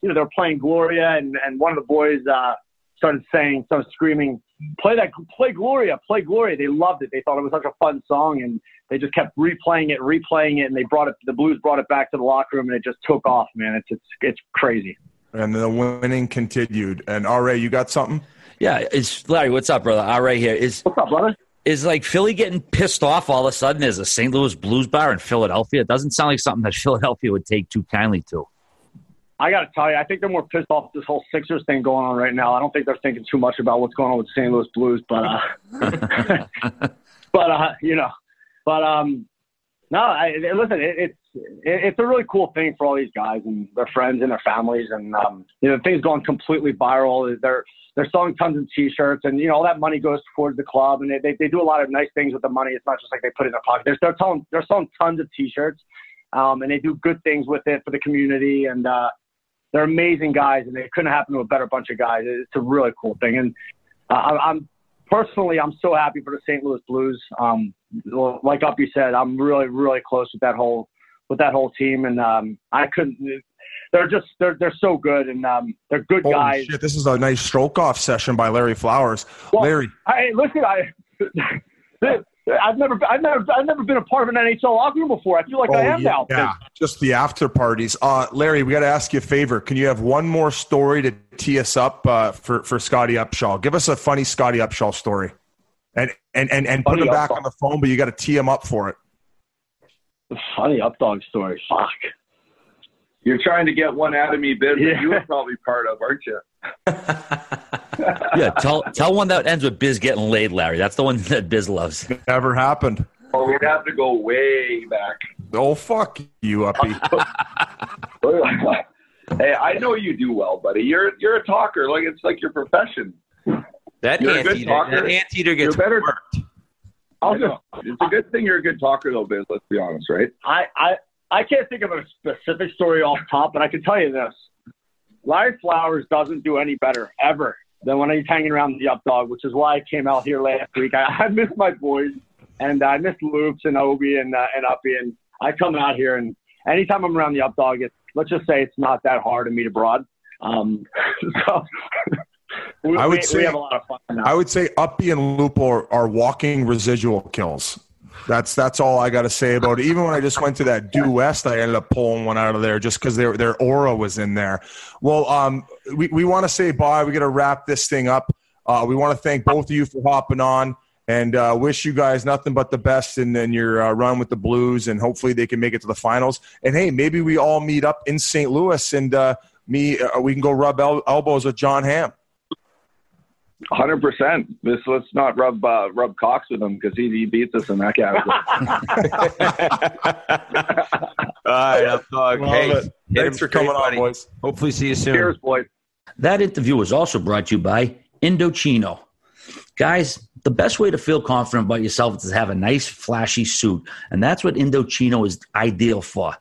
you know, they were playing Gloria, and, and one of the boys uh, started saying, started screaming, play that, play Gloria, play Gloria. They loved it. They thought it was such a fun song, and they just kept replaying it, replaying it, and they brought it. The Blues brought it back to the locker room, and it just took off, man. It's it's it's crazy. And the winning continued. And R A, you got something? Yeah, it's Larry. What's up, brother? R A here. Is what's up, brother? Is like Philly getting pissed off all of a sudden? There's a Saint Louis Blues bar in Philadelphia. It doesn't sound like something that Philadelphia would take too kindly to. I got to tell you, I think they're more pissed off this whole Sixers thing going on right now. I don't think they're thinking too much about what's going on with Saint Louis Blues, but uh, but uh, you know. But um, no, I, listen, it, it's it, it's a really cool thing for all these guys and their friends and their families, and um, you know, the thing's gone completely viral. They're they're selling tons of T-shirts, and you know, all that money goes towards the club, and they, they they do a lot of nice things with the money. It's not just like they put it in their pocket. They're they're selling they're selling tons of T-shirts, um, and they do good things with it for the community, and uh, they're amazing guys, and it couldn't happen to a better bunch of guys. It's a really cool thing, and uh, I'm. Personally, I'm so happy for the Saint Louis Blues. Um, like Uppy said, I'm really, really close with that whole, with that whole team, and um, I couldn't. They're just they're they're so good, and um, they're good Holy guys. Shit, this is a nice stroke off session by Larry Flowers. Well, Larry, hey, listen, I. I've never, I've never, I've never been a part of an N H L locker room before. I feel like oh, I am yeah, now. Yeah, just the after parties. Uh, Larry, we got to ask you a favor. Can you have one more story to tee us up uh, for for Scotty Upshaw? Give us a funny Scotty Upshaw story, and and and, and put him back on the phone. But you got to tee him up for it. The funny Updog story. Fuck. You're trying to get one out of me, Ben, yeah. that you were probably part of, aren't you? yeah, tell tell one that ends with Biz getting laid, Larry. That's the one that Biz loves. Never happened. Oh, we'd have to go way back. Oh, fuck you, Uppy. Hey, I know you do well, buddy. You're you're a talker. Like it's like your profession. That you're anteater, a good talker. That anteater gets you're better. Worked. I'll just, it's a good thing you're a good talker, though, Biz. Let's be honest, right? I, I, I can't think of a specific story off top, but I can tell you this. Larry Flowers doesn't do any better ever than when he's hanging around the Updog, which is why I came out here last week. I, I miss my boys, and I miss Loops and Obi and uh, and Uppy, and I come out here, and anytime I'm around the Updog, it's, let's just say it's not that hard to meet abroad. Um, so we, I would we, say, we have a lot of fun now. I would say Uppy and Loop are, are walking residual kills. That's that's all I got to say about it. Even when I just went to that Due West, I ended up pulling one out of there just because their their aura was in there. Well, um, we, we want to say bye. We got to wrap this thing up. Uh, we want to thank both of you for hopping on and uh, wish you guys nothing but the best in, in your uh, run with the Blues, and hopefully they can make it to the finals. And, hey, maybe we all meet up in Saint Louis, and uh, me uh, we can go rub el- elbows with John Hamm. Hundred percent. This let's not rub uh, rub cocks with him because he, he beats us in that category. All right, up dog. Hey, thanks, thanks for coming on, boys. Hopefully, see you soon. Cheers, boys. That interview was also brought to you by Indochino. Guys, the best way to feel confident about yourself is to have a nice, flashy suit, and that's what Indochino is ideal for.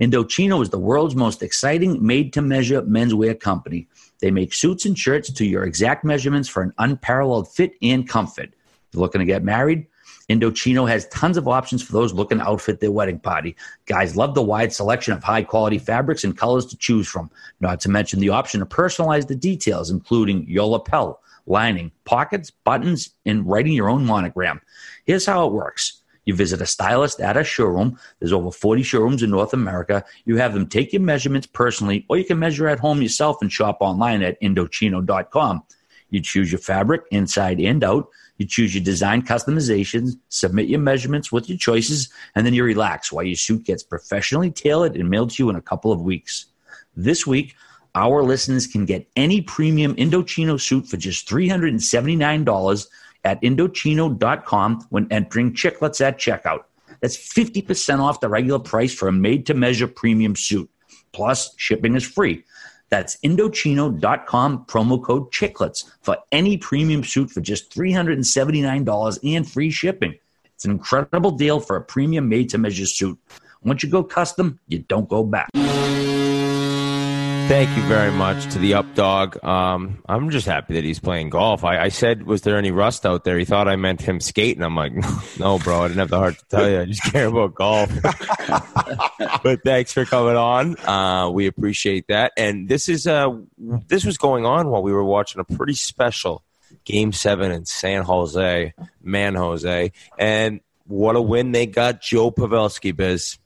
Indochino is the world's most exciting made-to-measure menswear company. They make suits and shirts to your exact measurements for an unparalleled fit and comfort. You're looking to get married? Indochino has tons of options for those looking to outfit their wedding party. Guys love the wide selection of high-quality fabrics and colors to choose from, not to mention the option to personalize the details, including your lapel, lining, pockets, buttons, and writing your own monogram. Here's how it works. You visit a stylist at a showroom. There's over forty showrooms in North America. You have them take your measurements personally, or you can measure at home yourself and shop online at Indochino dot com. You choose your fabric inside and out. You choose your design customizations, submit your measurements with your choices, and then you relax while your suit gets professionally tailored and mailed to you in a couple of weeks. This week, our listeners can get any premium Indochino suit for just three hundred seventy-nine dollars at Indochino dot com when entering Chicklets at checkout. That's fifty percent off the regular price for a made-to-measure premium suit. Plus, shipping is free. That's Indochino dot com, promo code Chicklets, for any premium suit for just three hundred seventy-nine dollars and free shipping. It's an incredible deal for a premium made-to-measure suit. Once you go custom, you don't go back. Thank you very much to the Updog. Um, I'm just happy that he's playing golf. I, I said, was there any rust out there? He thought I meant him skating. I'm like, no, no, bro. I didn't have the heart to tell you. I just care about golf. But thanks for coming on. Uh, we appreciate that. And this is uh, this was going on while we were watching a pretty special Game seven in San Jose, Man Jose. And what a win they got. Joe Pavelski, Biz.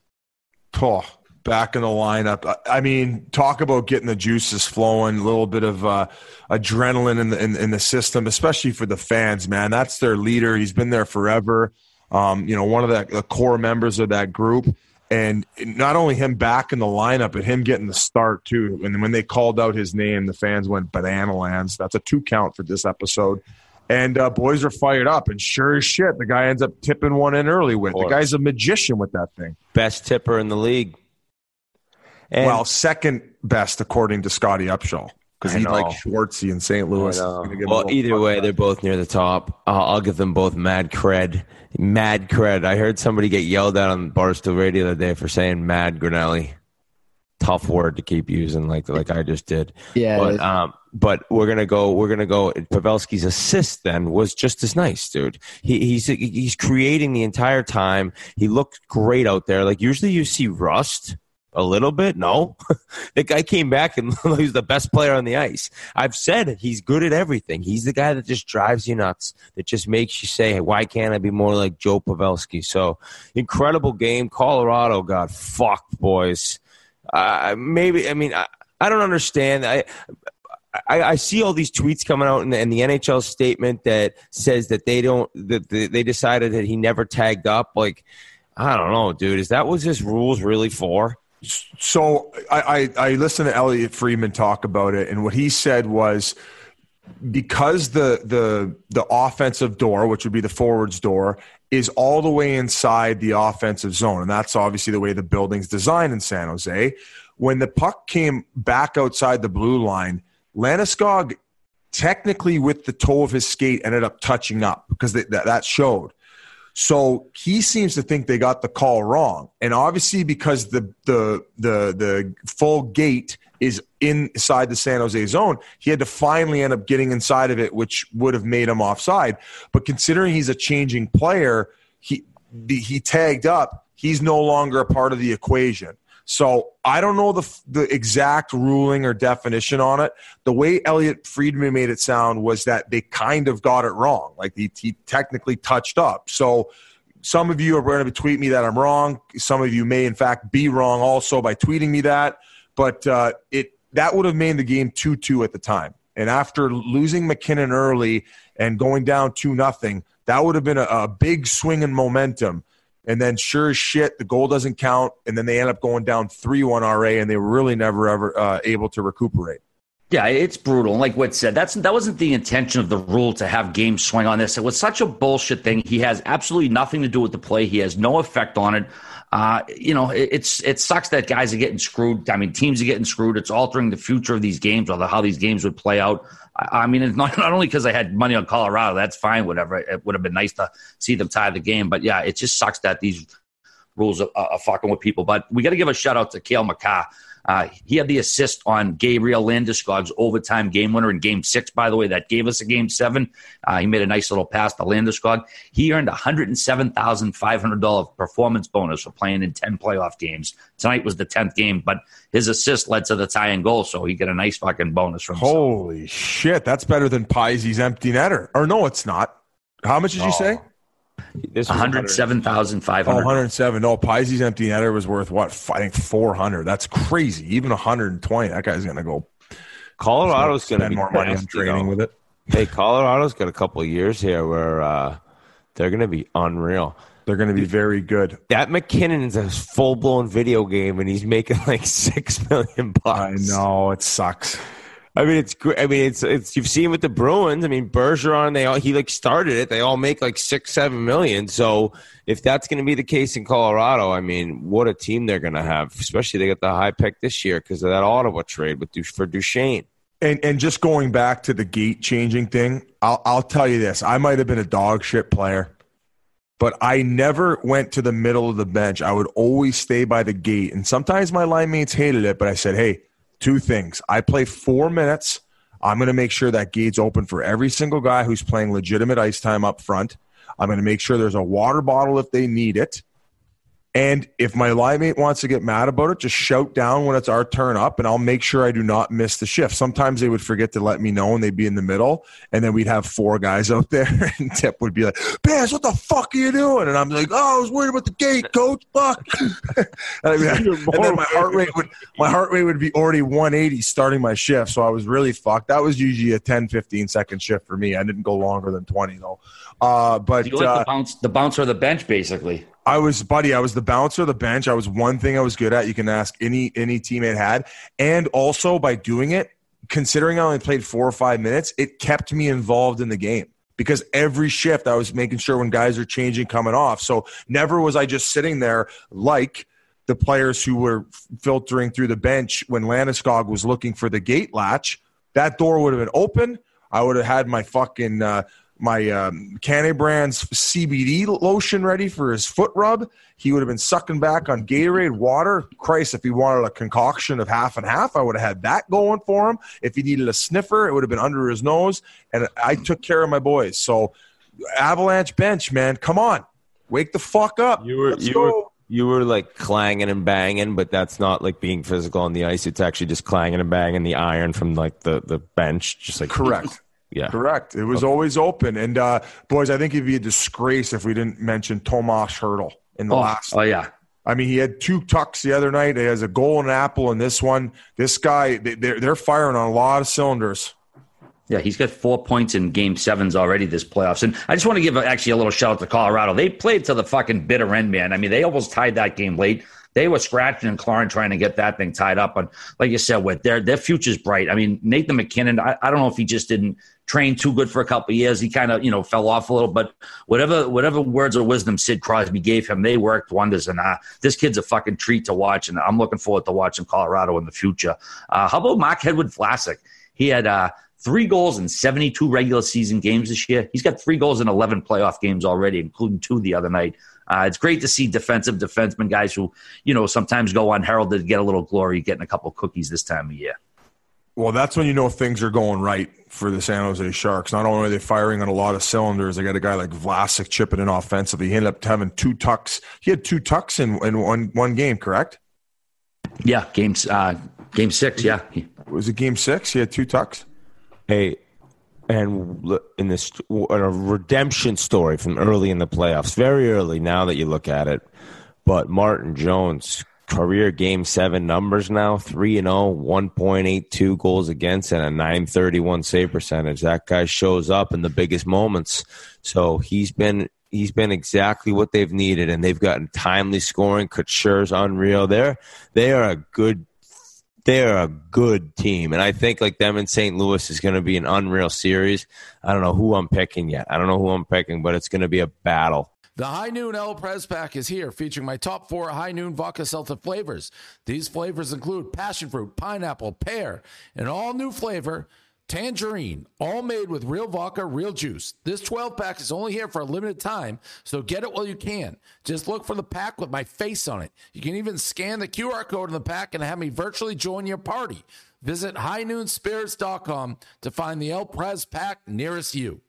Oh. Back in the lineup. I mean, talk about getting the juices flowing, a little bit of uh, adrenaline in the in, in the system, especially for the fans, man. That's their leader. He's been there forever. Um, you know, one of the, the core members of that group. And not only him back in the lineup, but him getting the start, too. And when they called out his name, the fans went banana lands. That's a two count for this episode. And uh, boys are fired up, and sure as shit, the guy ends up tipping one in early with. The guy's a magician with that thing. Best tipper in the league. And well, second best, according to Scotty Upshaw, because he like Schwartzy in Saint Louis. Well, either way, they're both near the top. Uh, I'll give them both mad cred. Mad cred. I heard somebody get yelled at on Barstool Radio the other day for saying mad Grinelli. Tough word to keep using, like like I just did. Yeah. But um, but we're gonna go. We're gonna go. Pavelski's assist then was just as nice, dude. He he's he's creating the entire time. He looked great out there. Like usually you see rust. A little bit? No. The guy came back and he's the best player on the ice. I've said he's good at everything. He's the guy that just drives you nuts, that just makes you say, hey, why can't I be more like Joe Pavelski? So, incredible game. Colorado got fucked, boys. Uh, maybe, I mean, I, I don't understand. I, I I see all these tweets coming out in the, in the N H L statement that says that they don't, that they decided that he never tagged up. Like, I don't know, dude. Is that what his rule's really for? So I, I, I listened to Elliot Friedman talk about it, and what he said was because the the the offensive door, which would be the forwards door, is all the way inside the offensive zone, and that's obviously the way the building's designed in San Jose. When the puck came back outside the blue line, Landeskog technically with the toe of his skate ended up touching up because they, that, that showed. So he seems to think they got the call wrong. And obviously because the the the the full gate is inside the San Jose zone, he had to finally end up getting inside of it, which would have made him offside. But considering he's a changing player, he the, he tagged up, he's no longer a part of the equation. So I don't know the the exact ruling or definition on it. The way Elliot Friedman made it sound was that they kind of got it wrong. Like he, he technically touched up. So some of you are going to tweet me that I'm wrong. Some of you may, in fact, be wrong also by tweeting me that. But uh, it that would have made the game two two at the time. And after losing McKinnon early and going down two nothing, that would have been a, a big swing in momentum. And then sure as shit, the goal doesn't count, and then they end up going down three one R A, and they were really never, ever uh, able to recuperate. Yeah, it's brutal. Like Whit said, that's that wasn't the intention of the rule to have games swing on this. It was such a bullshit thing. He has absolutely nothing to do with the play. He has no effect on it. Uh, you know, it, it's it sucks that guys are getting screwed. I mean, teams are getting screwed. It's altering the future of these games, or the, how these games would play out. I, I mean, it's not, not only because I had money on Colorado. That's fine, whatever. It would have been nice to see them tie the game. But, yeah, it just sucks that these rules are, are fucking with people. But we got to give a shout-out to Kale McCarr. Uh, he had the assist on Gabriel Landeskog's overtime game winner in game six, by the way, that gave us a game seven. Uh, he made a nice little pass to Landeskog. He earned a one hundred seven thousand five hundred dollars performance bonus for playing in ten playoff games. Tonight was the tenth game, but his assist led to the tying goal, so he got a nice fucking bonus from himself. Holy shit, that's better than Paisley's empty netter. Or no, it's not. How much did oh. you say? This was one hundred seven thousand five hundred dollars. Oh, one hundred seven. No, Paisley's empty netter was worth what? I think four hundred. That's crazy. Even one hundred twenty. That guy's going to go. Colorado's going to spend more money on training with it. Hey, Colorado's got a couple of years here where uh, they're going to be unreal. They're going to be very good. That McKinnon's a full blown video game, and he's making like six million bucks. I know, it sucks. I mean, it's I mean, it's it's you've seen with the Bruins. I mean, Bergeron, they all he like started it. They all make like six, seven million. So if that's going to be the case in Colorado, I mean, what a team they're going to have. Especially they got the high pick this year because of that Ottawa trade with for Duchesne. And and just going back to the gate changing thing, I'll I'll tell you this: I might have been a dog shit player, but I never went to the middle of the bench. I would always stay by the gate, and sometimes my line mates hated it, but I said, hey. Two things. I play four minutes. I'm going to make sure that gate's open for every single guy who's playing legitimate ice time up front. I'm going to make sure there's a water bottle if they need it. And if my line mate wants to get mad about it, just shout down when it's our turn up, and I'll make sure I do not miss the shift. Sometimes they would forget to let me know, and they'd be in the middle, and then we'd have four guys out there, and Tip would be like, Baz, what the fuck are you doing? And I'm like, oh, I was worried about the gate, coach, fuck. and, I mean, and then my heart rate would my heart rate would be already one eighty starting my shift, so I was really fucked. That was usually a ten, fifteen-second shift for me. I didn't go longer than twenty, though. Uh, but so you like uh, the, bounce, the bouncer of the bench, basically. I was, buddy, I was the bouncer of the bench. I was one thing I was good at. You can ask any any teammate had. And also by doing it, considering I only played four or five minutes, it kept me involved in the game. Because every shift I was making sure when guys are changing, coming off. So never was I just sitting there like the players who were filtering through the bench when Landeskog was looking for the gate latch. That door would have been open. I would have had my fucking uh, – my um, Canna Brand's C B D lotion ready for his foot rub. He would have been sucking back on Gatorade water. Christ, if he wanted a concoction of half and half, I would have had that going for him. If he needed a sniffer, it would have been under his nose. And I took care of my boys. So Avalanche bench, man, come on. Wake the fuck up. You were, Let's you go. Were, You were like clanging and banging, but that's not like being physical on the ice. It's actually just clanging and banging the iron from like the, the bench. Just like correct. Yeah, correct. It was okay. Always open. And uh, boys, I think it'd be a disgrace if we didn't mention Tomas Hertl in the oh, last. Oh yeah. I mean, he had two tucks the other night. He has a goal and an apple in this one. This guy, they're, they're firing on a lot of cylinders. Yeah, he's got four points in game sevens already this playoffs. And I just want to give actually a little shout out to Colorado. They played to the fucking bitter end, man. I mean, they almost tied that game late. They were scratching and clawing trying to get that thing tied up. And like you said, with their their future's bright. I mean, Nathan McKinnon, I, I don't know if he just didn't train too good for a couple of years. He kind of, you know, fell off a little. But whatever whatever words of wisdom Sid Crosby gave him, they worked wonders. And uh, this kid's a fucking treat to watch. And I'm looking forward to watching Colorado in the future. Uh, how about Mark Hedwood-Vlasic? He had uh, three goals in seventy-two regular season games this year. He's got three goals in eleven playoff games already, including two the other night. Uh, it's great to see defensive defensemen, guys who, you know, sometimes go unheralded to get a little glory, getting a couple cookies this time of year. Well, that's when you know things are going right for the San Jose Sharks. Not only are they firing on a lot of cylinders, they got a guy like Vlasic chipping in offensively. He ended up having two tucks. He had two tucks in, in one, one game, correct? Yeah, games, uh, game six, yeah. Was it game six? He had two tucks? Hey, and in this, in a redemption story from early in the playoffs, very early now that you look at it, but Martin Jones, career game seven numbers now, three and oh, one point eight two goals against, and a nine thirty-one save percentage. That guy shows up in the biggest moments. So he's been he's been exactly what they've needed, and they've gotten timely scoring. Couture's unreal. They're, they are a good They're a good team, and I think like them in Saint Louis is going to be an unreal series. I don't know who I'm picking yet. I don't know who I'm picking, but it's going to be a battle. The High Noon El Pres Pack is here, featuring my top four High Noon Vodka Seltzer flavors. These flavors include passion fruit, pineapple, pear, and all new flavor, tangerine, all made with real vodka, real juice. This twelve-pack is only here for a limited time, so get it while you can. Just look for the pack with my face on it. You can even scan the Q R code in the pack and have me virtually join your party. Visit high noon spirits dot com to find the El Pres Pack nearest you.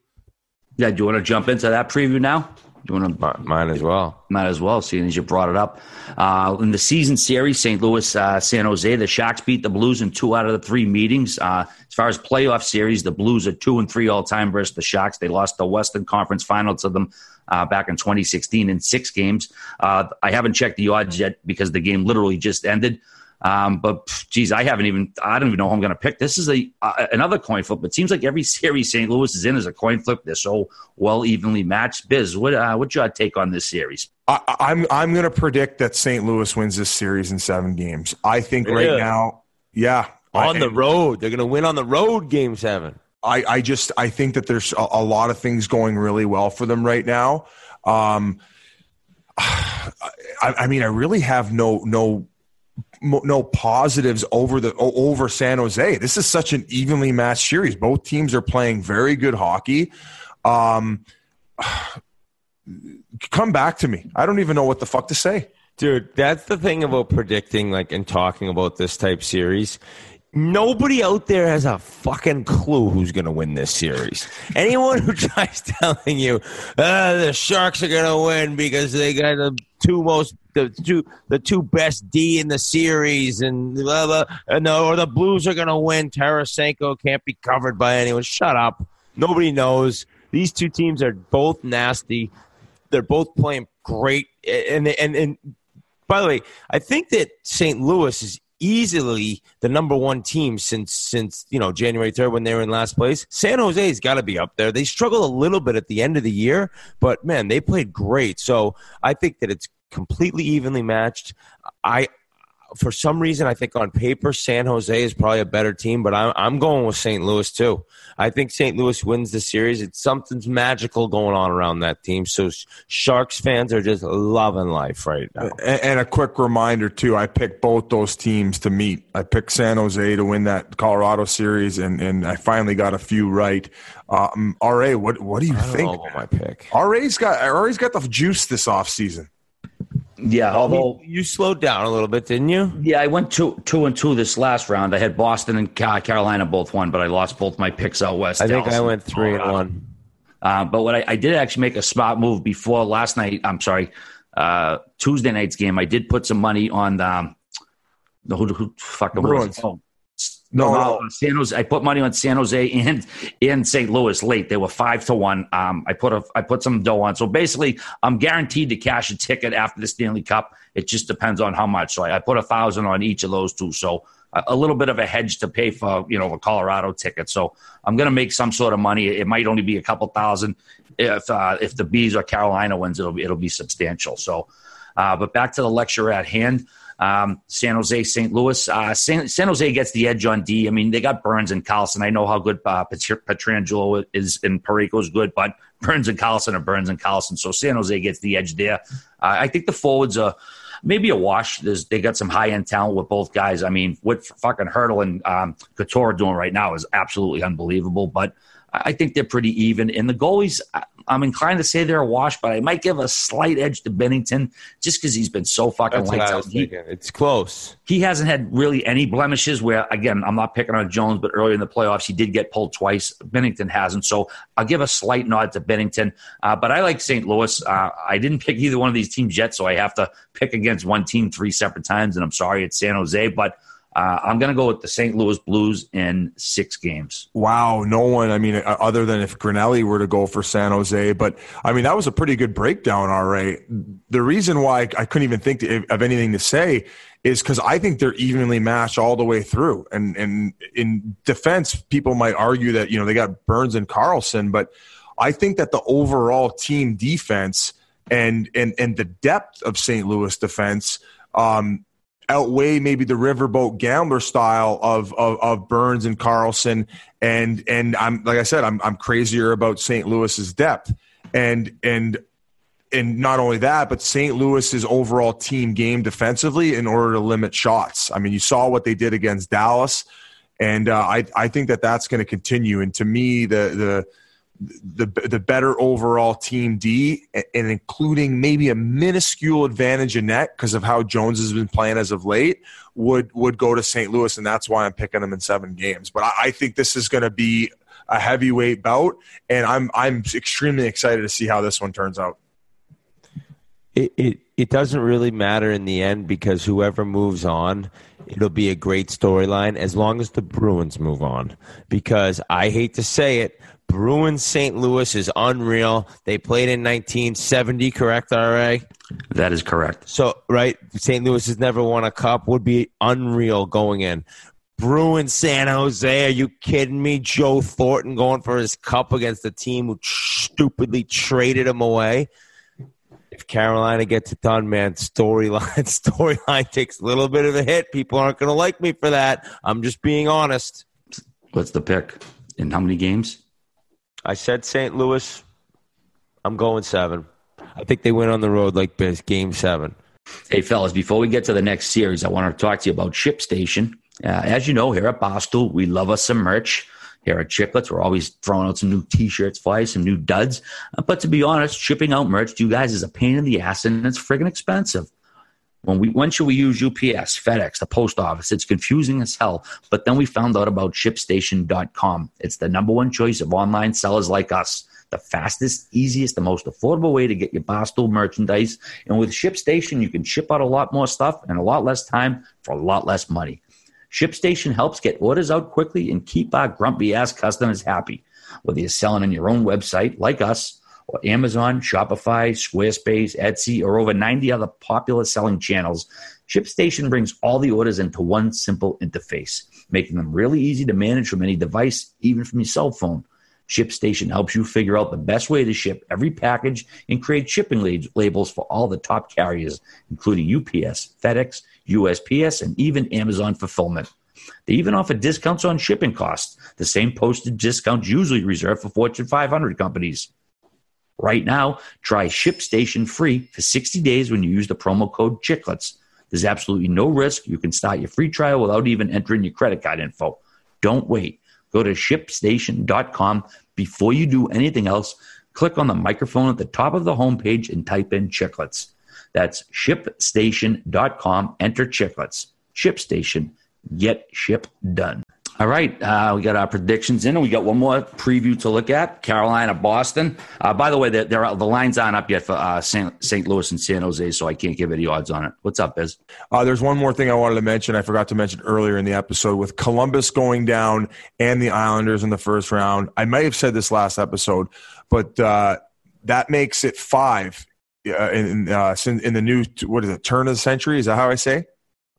Yeah, do you want to jump into that preview now? Do you want to? Might as well. Might as well, seeing as you brought it up. Uh, in the season series, Saint Louis, uh, San Jose, the Sharks beat the Blues in two out of the three meetings. Uh, as far as playoff series, the Blues are two and three all-time versus the Sharks. They lost the Western Conference Final to them uh, back in twenty sixteen in six games. Uh, I haven't checked the odds yet because the game literally just ended. Um, but, geez, I haven't even – I don't even know who I'm going to pick. This is a uh, another coin flip. It seems like every series Saint Louis is in is a coin flip. They're so well evenly matched. Biz, what uh, what's your take on this series? I, I'm I'm going to predict that Saint Louis wins this series in seven games. I think yeah. right now – yeah. On I, the road. They're going to win on the road game seven. I, I just – I think that there's a, a lot of things going really well for them right now. Um, I, I mean, I really have no no – no positives over the over San Jose. This is such an evenly matched series. Both teams are playing very good hockey. Um, come back to me. I don't even know what the fuck to say. Dude, that's the thing about predicting like and talking about this type series. Nobody out there has a fucking clue who's going to win this series. Anyone who tries telling you uh, the Sharks are going to win because they got the two most the two the two best D in the series and blah blah, and the, or the Blues are going to win. Tarasenko can't be covered by anyone. Shut up. Nobody knows. These two teams are both nasty. They're both playing great. And and and by the way, I think that Saint Louis is easily the number one team since since you know January third when they were in last place. San Jose's got to be up there. They struggled a little bit at the end of the year, but man, they played great. So I think that it's completely evenly matched. I for some reason I think on paper San Jose is probably a better team, but I'm I'm going with Saint Louis too. I think Saint Louis wins the series. It's something's magical going on around that team. So Sharks fans are just loving life right now. And, and a quick reminder too, I picked both those teams to meet. I picked San Jose to win that Colorado series, and and I finally got a few right. Um, R A, what what do you I don't think? Know about my pick. R A's got R A's got the juice this offseason. Yeah, although you, you slowed down a little bit, didn't you? Yeah, I went two, two and two this last round. I had Boston and Carolina both won, but I lost both my picks out west. I Dallas think I went three and one. Uh, but what I, I did actually make a smart move before last night. I'm sorry, uh, Tuesday night's game, I did put some money on the um, the who, who fuck the Bruins. Oh, no, no, no, San Jose. I put money on San Jose and in Saint Louis late. They were five to one. Um, I put a I put some dough on. So basically, I'm guaranteed to cash a ticket after the Stanley Cup. It just depends on how much. So I, I put a thousand on each of those two. So a, a little bit of a hedge to pay for, you know, a Colorado ticket. So I'm going to make some sort of money. It might only be a couple thousand. If uh, if the Bees or Carolina wins, it'll it'll be substantial. So, uh, but back to the lecture at hand. Um, San Jose, Saint Louis. Uh, San, San Jose gets the edge on D. I mean, they got Burns and Carlson. I know how good uh, Pietrangelo is and Pareko is good, but Burns and Carlson are Burns and Carlson. So San Jose gets the edge there. Uh, I think the forwards are maybe a wash. There's, they got some high-end talent with both guys. I mean, what fucking Hurdle and um, Couture doing right now is absolutely unbelievable, but I think they're pretty even. And the goalies, I'm inclined to say they're a wash, but I might give a slight edge to Binnington just because he's been so fucking lights out. It's close. He hasn't had really any blemishes where, again, I'm not picking on Jones, but early in the playoffs, he did get pulled twice. Binnington hasn't. So I'll give a slight nod to Binnington. Uh, but I like Saint Louis. Uh, I didn't pick either one of these teams yet, so I have to pick against one team three separate times, and I'm sorry, it's San Jose, but Uh, I'm going to go with the Saint Louis Blues in six games. Wow, no one, I mean, other than if Grinelli were to go for San Jose. But, I mean, that was a pretty good breakdown, all right. The reason why I couldn't even think of anything to say is because I think they're evenly matched all the way through. And, and in defense, people might argue that, you know, they got Burns and Carlson. But I think that the overall team defense and and, and the depth of Saint Louis defense um, – outweigh maybe the riverboat gambler style of, of of Burns and Carlson, and and I'm like I said, I'm I'm crazier about Saint Louis's depth, and and and not only that, but Saint Louis's overall team game defensively in order to limit shots. I mean, you saw what they did against Dallas, and uh, I I think that that's going to continue. And to me, the the the the better overall team D, and including maybe a minuscule advantage in net because of how Jones has been playing as of late, would would go to Saint Louis, and that's why I'm picking them in seven games. But I, I think this is going to be a heavyweight bout, and I'm I'm extremely excited to see how this one turns out. It it, it doesn't really matter in the end because whoever moves on, it'll be a great storyline as long as the Bruins move on. Because I hate to say it, Bruins Saint Louis is unreal. They played in nineteen seventy, correct, R A? That is correct. So, right, Saint Louis has never won a cup. Would be unreal going in. Bruins San Jose, are you kidding me? Joe Thornton going for his cup against the team who stupidly traded him away. If Carolina gets it done, man, storyline storyline takes a little bit of a hit. People aren't going to like me for that. I'm just being honest. What's the pick? In how many games? I said Saint Louis. I'm going seven. I think they went on the road like this, game seven. Hey, fellas, before we get to the next series, I want to talk to you about ShipStation. Uh, as you know, here at Boston, we love us some merch. Here at Chiplets, we're always throwing out some new T-shirts for you, some new duds. Uh, but to be honest, shipping out merch to you guys is a pain in the ass, and it's friggin' expensive. When we when should we use U P S, FedEx, the post office? It's confusing as hell. But then we found out about ShipStation dot com. It's the number one choice of online sellers like us. The fastest, easiest, the most affordable way to get your Barstool merchandise. And with ShipStation, you can ship out a lot more stuff in a lot less time for a lot less money. ShipStation helps get orders out quickly and keep our grumpy-ass customers happy. Whether you're selling on your own website like us, or Amazon, Shopify, Squarespace, Etsy, or over ninety other popular selling channels, ShipStation brings all the orders into one simple interface, making them really easy to manage from any device, even from your cell phone. ShipStation helps you figure out the best way to ship every package and create shipping labels for all the top carriers, including U P S, FedEx, U S P S, and even Amazon Fulfillment. They even offer discounts on shipping costs, the same posted discounts usually reserved for Fortune five hundred companies. Right now, try ShipStation free for sixty days when you use the promo code Chicklets. There's absolutely no risk. You can start your free trial without even entering your credit card info. Don't wait. Go to ShipStation dot com. Before you do anything else, click on the microphone at the top of the homepage and type in Chicklets. That's ShipStation dot com. Enter Chicklets. ShipStation. Get ship done. All right, uh, we got our predictions in, and we got one more preview to look at, Carolina, Boston. Uh, by the way, they're, they're, the lines aren't up yet for uh, Saint Louis and San Jose, so I can't give any odds on it. What's up, Biz? Uh, there's one more thing I wanted to mention. I forgot to mention earlier in the episode with Columbus going down and the Islanders in the first round. I might have said this last episode, but uh, that makes it five uh, in, uh, in the new, what is it, turn of the century? Is that how I say?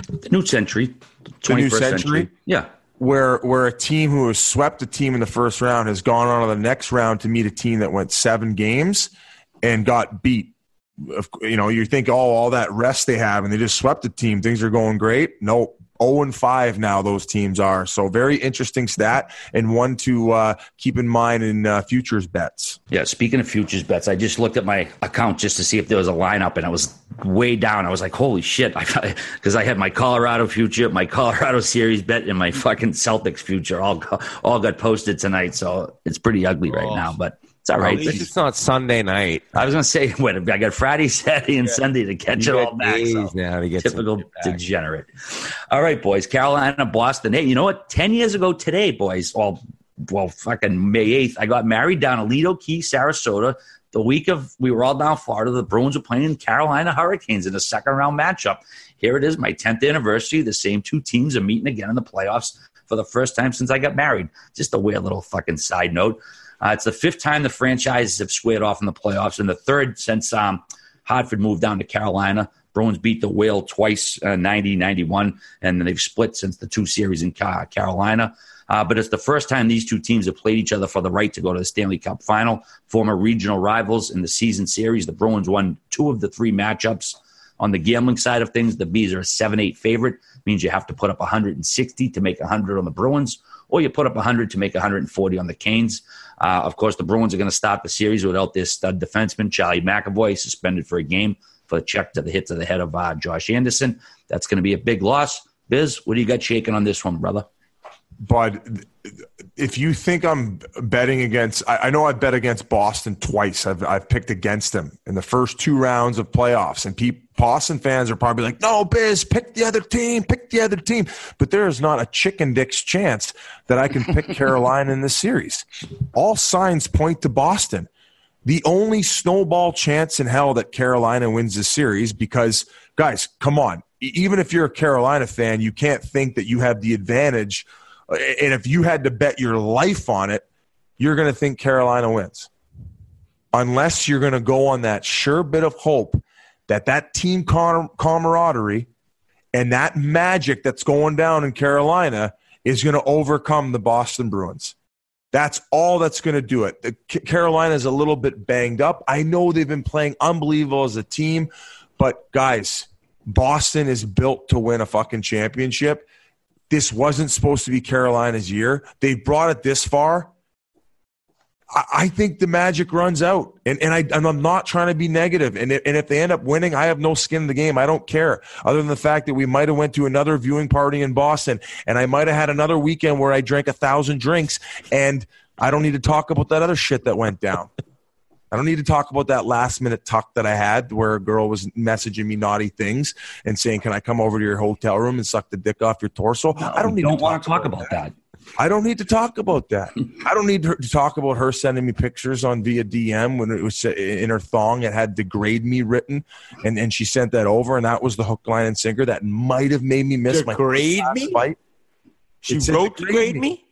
The new century. The new century? century. Yeah. Where where a team who has swept a team in the first round has gone on to the next round to meet a team that went seven games and got beat. You know, you think, oh, all that rest they have, and they just swept the team. Things are going great. Nope. oh and five now those teams are. So very interesting stat and one to uh, keep in mind in uh, futures bets. Yeah, speaking of futures bets, I just looked at my account just to see if there was a lineup, and I was way down. I was like, holy shit, because I, I had my Colorado future, my Colorado series bet, and my fucking Celtics future all, all got posted tonight. So it's pretty ugly right oh. now, but it's all right. At least it's not Sunday night. I was going to say, wait, I got Friday, Saturday, and yeah. Sunday to catch you it all back. So now to get typical degenerate. All right, boys. Carolina, Boston. Hey, you know what? Ten years ago today, boys, well, well, fucking May eighth, I got married down Alito Key, Sarasota. The week of we were all down Florida. The Bruins were playing Carolina Hurricanes in a second-round matchup. Here it is, my tenth anniversary. The same two teams are meeting again in the playoffs for the first time since I got married. Just a weird little fucking side note. Uh, it's the fifth time the franchises have squared off in the playoffs, and the third since um, Hartford moved down to Carolina. Bruins beat the Whale twice, uh, ninety ninety-one, and they've split since the two series in Car- Carolina. Uh, but it's the first time these two teams have played each other for the right to go to the Stanley Cup Final. Former regional rivals in the season series, the Bruins won two of the three matchups. On the gambling side of things, the Bees are a seven eight favorite. It means you have to put up one hundred sixty to make one hundred on the Bruins, or you put up one hundred to make one hundred forty on the Canes. Uh, of course, the Bruins are going to start the series without their stud defenseman, Charlie McAvoy, suspended for a game for a check to the hit to the head of uh, Josh Anderson. That's going to be a big loss. Biz, what do you got shaking on this one, brother? Bud, if you think I'm betting against – I know I bet against Boston twice. I've, I've picked against them in the first two rounds of playoffs. And people, Boston fans are probably like, no, Biz, pick the other team, pick the other team. But there is not a chicken dick's chance that I can pick Carolina in this series. All signs point to Boston. The only snowball chance in hell that Carolina wins this series because, guys, come on. Even if you're a Carolina fan, you can't think that you have the advantage – and if you had to bet your life on it, you're going to think Carolina wins. Unless you're going to go on that sure bit of hope that that team com- camaraderie and that magic that's going down in Carolina is going to overcome the Boston Bruins. That's all that's going to do it. The C- Carolina's a little bit banged up. I know they've been playing unbelievable as a team, but guys, Boston is built to win a fucking championship. This wasn't supposed to be Carolina's year. They brought it this far. I, I think the magic runs out. And and, I, and I'm not trying to be negative. And if, and if they end up winning, I have no skin in the game. I don't care. Other than the fact that we might have went to another viewing party in Boston, and I might have had another weekend where I drank a thousand drinks, and I don't need to talk about that other shit that went down. I don't need to talk about that last-minute tuck that I had where a girl was messaging me naughty things and saying, can I come over to your hotel room and suck the dick off your torso? No, I don't need don't to talk, talk about, about that. that. I don't need to talk about that. I don't need to talk about her sending me pictures on via D M when it was in her thong. It had degrade me written, and, and she sent that over, and that was the hook, line, and sinker that might have made me miss degrade my me? fight. She it wrote degrade me? me?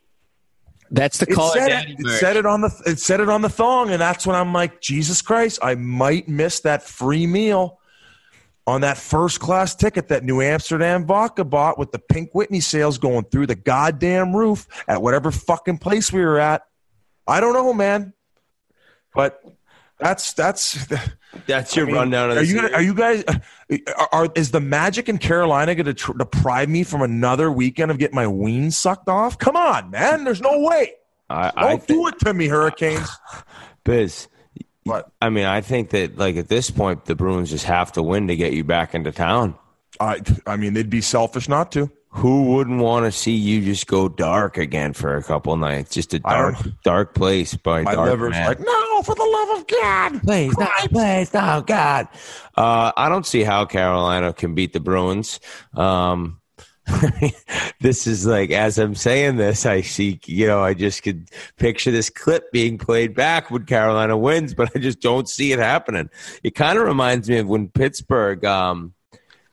That's the call. It, said it, it said it on the it said it on the thong, and that's when I'm like, Jesus Christ, I might miss that free meal on that first class ticket that New Amsterdam Vodka bought with the Pink Whitney sales going through the goddamn roof at whatever fucking place we were at. I don't know, man, but that's that's that's your I mean, rundown. Of are you gonna, are you guys are, are is the magic in Carolina going to tr- deprive me from another weekend of getting my wings sucked off? Come on, man! There's no way. I, Don't I think, do it to me, Hurricanes. Biz, what? I mean, I think that like at this point, the Bruins just have to win to get you back into town. I I mean, they'd be selfish not to. Who wouldn't want to see you just go dark again for a couple nights? Just a dark, dark place by my dark liver's man. Like, no, for the love of God, please, Christ. no, please, no, God. Uh, I don't see how Carolina can beat the Bruins. Um, This is like, as I'm saying this, I see, you know, I just could picture this clip being played back when Carolina wins, but I just don't see it happening. It kind of reminds me of when Pittsburgh, um,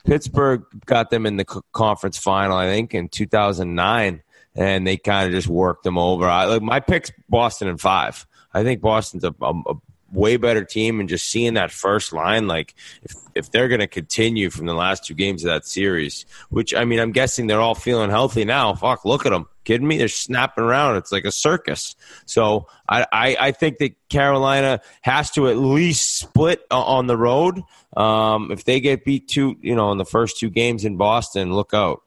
Pittsburgh got them in the conference final, I think, in two thousand nine, and they kind of just worked them over. I, like, my pick's Boston in five. I think Boston's a, a, a way better team, and just seeing that first line, like if, if they're going to continue from the last two games of that series, which, I mean, I'm guessing they're all feeling healthy now. Fuck, look at them. Kidding me? They're snapping around. It's like a circus. So I, I, I think that Carolina has to at least split on the road. Um, if they get beat two, you know, in the first two games in Boston, look out.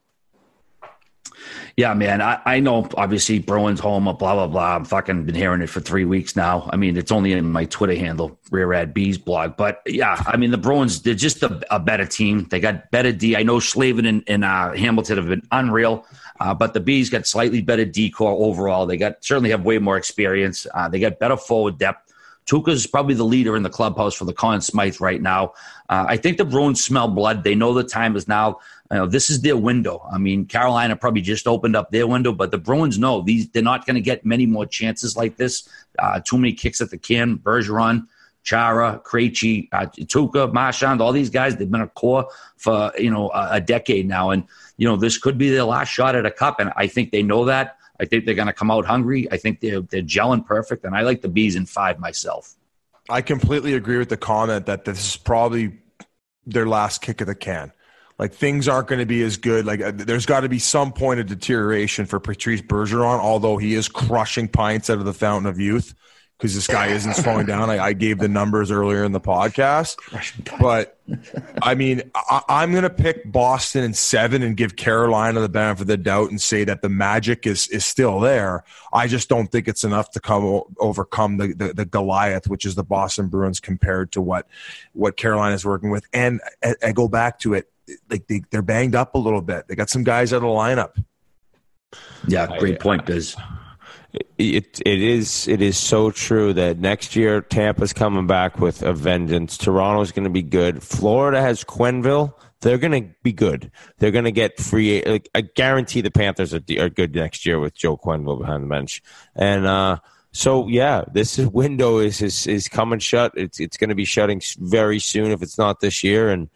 Yeah, man, I, I know, obviously, Bruins home, blah, blah, blah. I've fucking been hearing it for three weeks now. I mean, it's only in my Twitter handle, Rear Ad B's blog. But, yeah, I mean, the Bruins, they're just a, a better team. They got better D. I know Slavin and, and uh, Hamilton have been unreal, uh, but the B's got slightly better D-core overall. They got certainly have way more experience. Uh, they got better forward depth. Tuukka's probably the leader in the clubhouse for the Conn Smythe right now. Uh, I think the Bruins smell blood. They know the time is now. You know, this is their window. I mean, Carolina probably just opened up their window, but the Bruins know these. They're not going to get many more chances like this. Uh, too many kicks at the can. Bergeron, Chara, Krejci, uh, Tuukka, Marchand, all these guys, they've been a core for, you know, a, a decade now. And, you know, this could be their last shot at a cup, and I think they know that. I think they're going to come out hungry. I think they're, they're gelling perfect, and I like the Bees in five myself. I completely agree with the comment that this is probably their last kick of the can. Like, things aren't going to be as good. Like, there's got to be some point of deterioration for Patrice Bergeron, although he is crushing pints out of the fountain of youth because this guy isn't slowing down. I, I gave the numbers earlier in the podcast. But, I mean, I, I'm going to pick Boston in seven and give Carolina the benefit of the doubt and say that the magic is is still there. I just don't think it's enough to come overcome the, the, the Goliath, which is the Boston Bruins, compared to what, what Carolina is working with. And I, I go back to it. Like they, they're banged up a little bit. They got some guys out of the lineup. Yeah, great point, Biz. It it is it is so true that next year Tampa's coming back with a vengeance. Toronto's going to be good. Florida has Quenneville. They're going to be good. They're going to get free. Like, I guarantee the Panthers are, are good next year with Joe Quenneville behind the bench. And uh, so yeah, this is, window is is is coming shut. It's it's going to be shutting very soon if it's not this year. And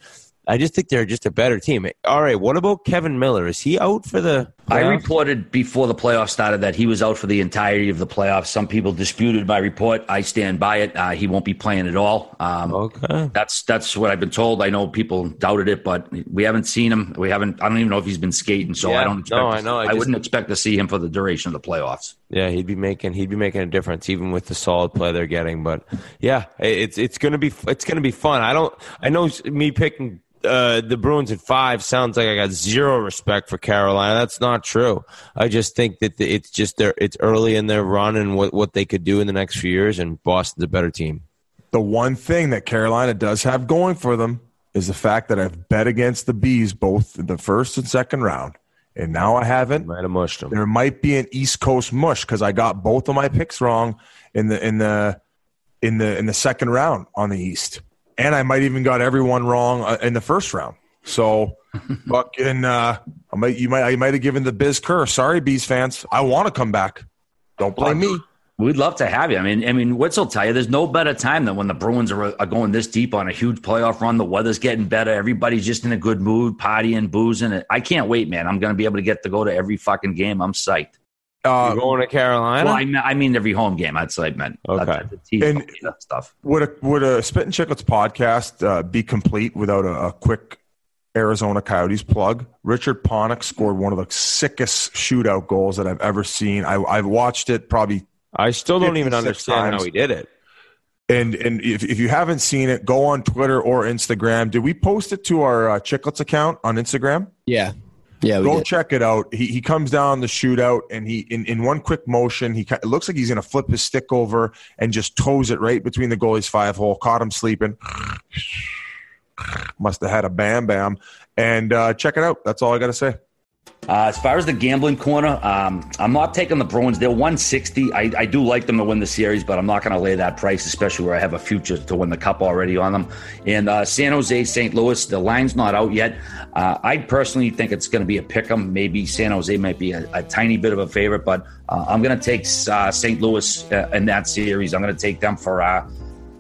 I just think they're just a better team. All right, what about Kevin Miller? Is he out for the playoffs? I reported before the playoffs started that he was out for the entirety of the playoffs. Some people disputed my report. I stand by it. Uh, he won't be playing at all. Um, okay. That's that's what I've been told. I know people doubted it, but we haven't seen him. We haven't. I don't even know if he's been skating, so yeah, I don't expect no, I know. I, I just, wouldn't expect to see him for the duration of the playoffs. Yeah, he'd be making he'd be making a difference even with the solid play they're getting, but yeah, it's it's going to be it's going to be fun. I don't I know me picking Uh, the Bruins at five sounds like I got zero respect for Carolina. That's not true. I just think that the, it's just their, it's early in their run and what, what they could do in the next few years, and Boston's a better team. The one thing that Carolina does have going for them is the fact that I've bet against the Bees both in the first and second round, and now I haven't. Might have mushed them. There might be an East Coast mush because I got both of my picks wrong in the in the in the in the second round on the East. And I might even got everyone wrong in the first round. So, fucking, uh, I might you might I might have given the Biz curse. Sorry, Bees fans. I want to come back. Don't blame me. We'd love to have you. I mean, I mean, Witz will tell you there's no better time than when the Bruins are, are going this deep on a huge playoff run. The weather's getting better. Everybody's just in a good mood, partying, boozing. I can't wait, man. I'm going to be able to get to go to every fucking game. I'm psyched. Uh, You're going to Carolina? Well, I mean, I mean every home game. That's what I meant. Okay. That's, that's the and that stuff. Would a would a Spit and Chicklets podcast uh, be complete without a, a quick Arizona Coyotes plug? Richard Panik scored one of the sickest shootout goals that I've ever seen. I, I've watched it probably. I still don't even understand times. How he did it. And and if if you haven't seen it, go on Twitter or Instagram. Did we post it to our uh, Chicklets account on Instagram? Yeah. Yeah, we Go did. Check it out. He he comes down the shootout, and he in, in one quick motion, he it looks like he's going to flip his stick over and just toes it right between the goalie's five hole. Caught him sleeping. Must have had a bam bam. And uh, check it out. That's all I got to say. Uh, as far as the gambling corner, um, I'm not taking the Bruins. They're one sixty. I, I do like them to win the series, but I'm not going to lay that price, especially where I have a future to win the cup already on them. And uh, San Jose, Saint Louis, the line's not out yet. Uh, I personally think it's going to be a pick-em. Maybe San Jose might be a, a tiny bit of a favorite, but uh, I'm going to take uh, Saint Louis uh, in that series. I'm going to take them for... Uh,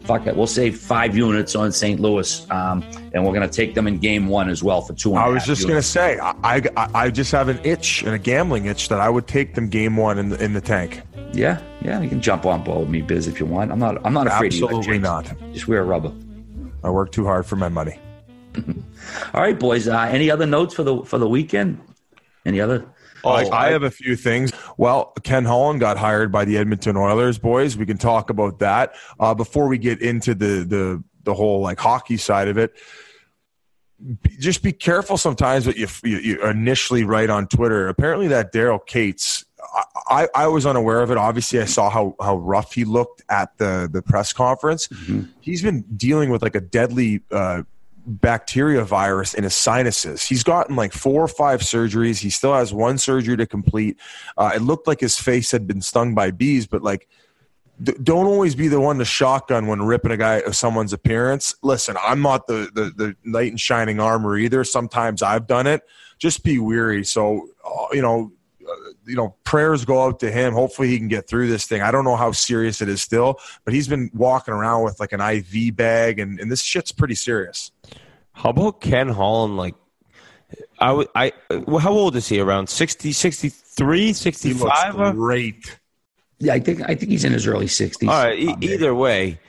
Fuck it. We'll save five units on Saint Louis, um, and we're going to take them in game one as well for two and a half. I was just going to say, I, I I just have an itch and a gambling itch that I would take them game one in the, in the tank. Yeah, yeah, you can jump on board with me, Biz, if you want. I'm not I'm not afraid of you. Absolutely not. Just wear a rubber. I work too hard for my money. All right, boys. Uh, any other notes for the for the weekend? Any other? Oh, I, I have a few things. Well, Ken Holland got hired by the Edmonton Oilers, boys. We can talk about that uh, before we get into the the the whole like hockey side of it. Be, just be careful sometimes what you, you, you initially write on Twitter. Apparently, that Daryl Cates, I, I, I was unaware of it. Obviously, I saw how how rough he looked at the the press conference. Mm-hmm. He's been dealing with like a deadly Uh, bacteria virus in his sinuses. He's gotten like four or five surgeries. He still has one surgery to complete. Uh, it looked like his face had been stung by bees, but like d- don't always be the one to shotgun when ripping a guy of someone's appearance. Listen, I'm not the, the, the knight in shining armor either. Sometimes I've done it. Just be weary. So, uh, you know, uh, you know, prayers go out to him. Hopefully he can get through this thing. I don't know how serious it is still, but he's been walking around with like an I V bag, and, and this shit's pretty serious. How about Ken Holland? Like, I, I, how old is he? Around sixty, sixty-three, sixty-five? He looks great. Yeah, I think, I think he's in his early sixties. All right, e- either way,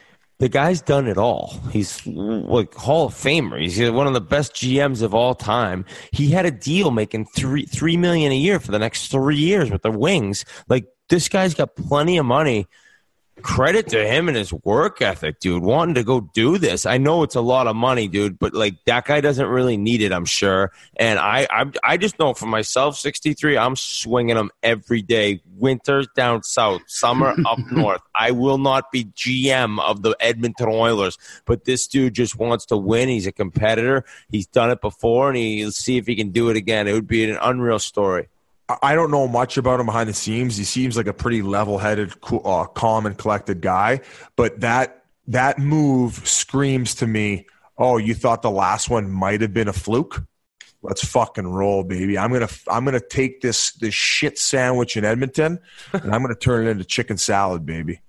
the guy's done it all. He's like Hall of Famer. He's one of the best G Ms of all time. He had a deal making three three million a year for the next three years with the Wings. Like, this guy's got plenty of money. Credit to him and his work ethic, dude, wanting to go do this. I know it's a lot of money, dude, but like that guy doesn't really need it, I'm sure. And I I, I just know for myself, sixty-three, I'm swinging them every day. Winter down south, summer up north. I will not be G M of the Edmonton Oilers, but this dude just wants to win. He's a competitor. He's done it before, and he'll see if he can do it again. It would be an unreal story. I don't know much about him behind the scenes. He seems like a pretty level-headed, cool, uh, calm, and collected guy. But that that move screams to me, oh, you thought the last one might have been a fluke? Let's fucking roll, baby. I'm gonna I'm gonna take this this shit sandwich in Edmonton, and I'm gonna turn it into chicken salad, baby.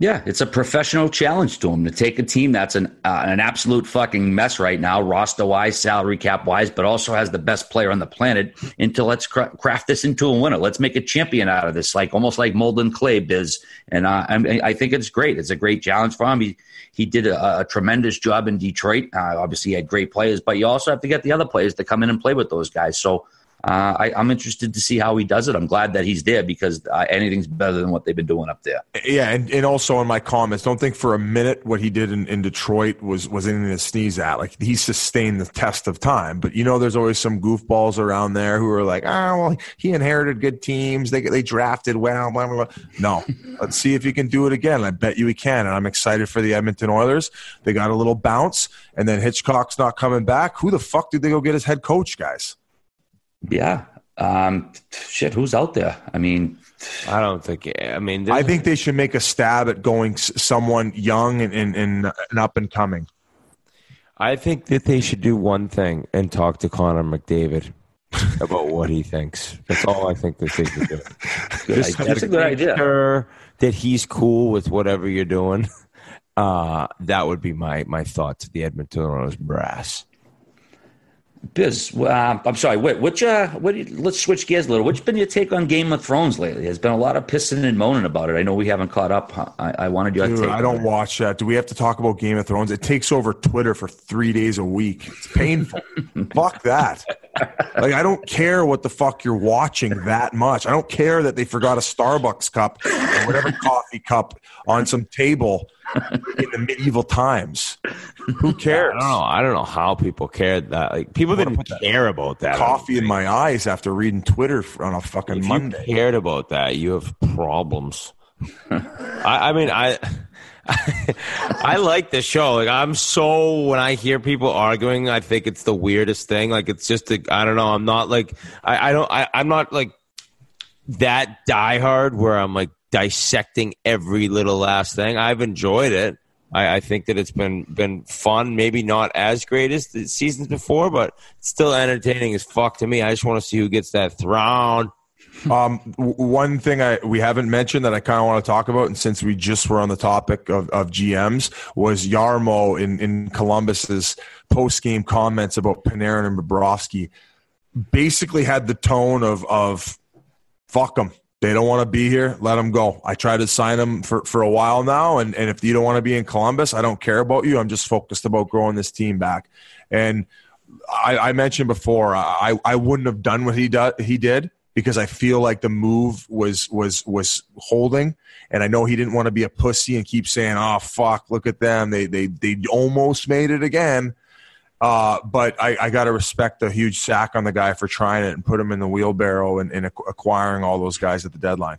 Yeah, it's a professional challenge to him to take a team that's an uh, an absolute fucking mess right now, roster-wise, salary cap-wise, but also has the best player on the planet, into let's cra- craft this into a winner. Let's make a champion out of this, like almost like molding clay, Biz. And uh, I, I think it's great. It's a great challenge for him. He, he did a, a tremendous job in Detroit. Uh, obviously, he had great players, but you also have to get the other players to come in and play with those guys. So Uh, I, I'm interested to see how he does it. I'm glad that he's there because uh, anything's better than what they've been doing up there. Yeah, and, and also in my comments, don't think for a minute what he did in, in Detroit was, was anything to sneeze at. Like, he sustained the test of time. But, you know, there's always some goofballs around there who are like, oh, well, he inherited good teams. They they drafted well, blah, blah, blah. No, let's see if he can do it again. I bet you he can, and I'm excited for the Edmonton Oilers. They got a little bounce, and then Hitchcock's not coming back. Who the fuck did they go get as head coach, guys? Yeah. Um, shit, who's out there? I mean, I don't think, I mean, I think they should make a stab at going someone young and, and, and up and coming. I think that they should do one thing and talk to Connor McDavid about what he thinks. That's all I think that they should do. Just, that's a good idea. Sure that he's cool with whatever you're doing. Uh, that would be my, my thought to the Edmonton Oilers brass. Biz, uh, I'm sorry. Wait, which? Uh, what? You, let's switch gears a little. What's been your take on Game of Thrones lately? There's been a lot of pissing and moaning about it. I know we haven't caught up. Huh? I, I wanted your Dude, take. I don't watch that. Do we have to talk about Game of Thrones? It takes over Twitter for three days a week. It's painful. Fuck that. Like, I don't care what the fuck you're watching that much. I don't care that they forgot a Starbucks cup or whatever coffee cup on some table in the medieval times. Who cares? I don't know. I don't know how people cared that. Like, people didn't care about that. Coffee in my eyes after reading Twitter on a fucking Monday. If you cared about that, you have problems. I, I mean, I I like this show. Like, I'm so, when I hear people arguing, I think it's the weirdest thing. Like, it's just, a, I don't know. I'm not like, I, I don't, I, I'm not like that diehard where I'm like dissecting every little last thing. I've enjoyed it. I, I think that it's been, been fun. Maybe not as great as the seasons before, but still entertaining as fuck to me. I just want to see who gets that throne. Um, one thing I we haven't mentioned that I kind of want to talk about, and since we just were on the topic of, of G Ms, was Jarmo in, in Columbus's post-game comments about Panarin and Bobrovsky basically had the tone of, of fuck them. They don't want to be here. Let them go. I tried to sign them for, for a while now, and, and if you don't want to be in Columbus, I don't care about you. I'm just focused about growing this team back. And I, I mentioned before, I, I wouldn't have done what he do, he did, because I feel like the move was was was holding, and I know he didn't want to be a pussy and keep saying, "Oh fuck, look at them, they they they almost made it again." Uh, but I, I got to respect the huge sack on the guy for trying it and put him in the wheelbarrow and, and acquiring all those guys at the deadline.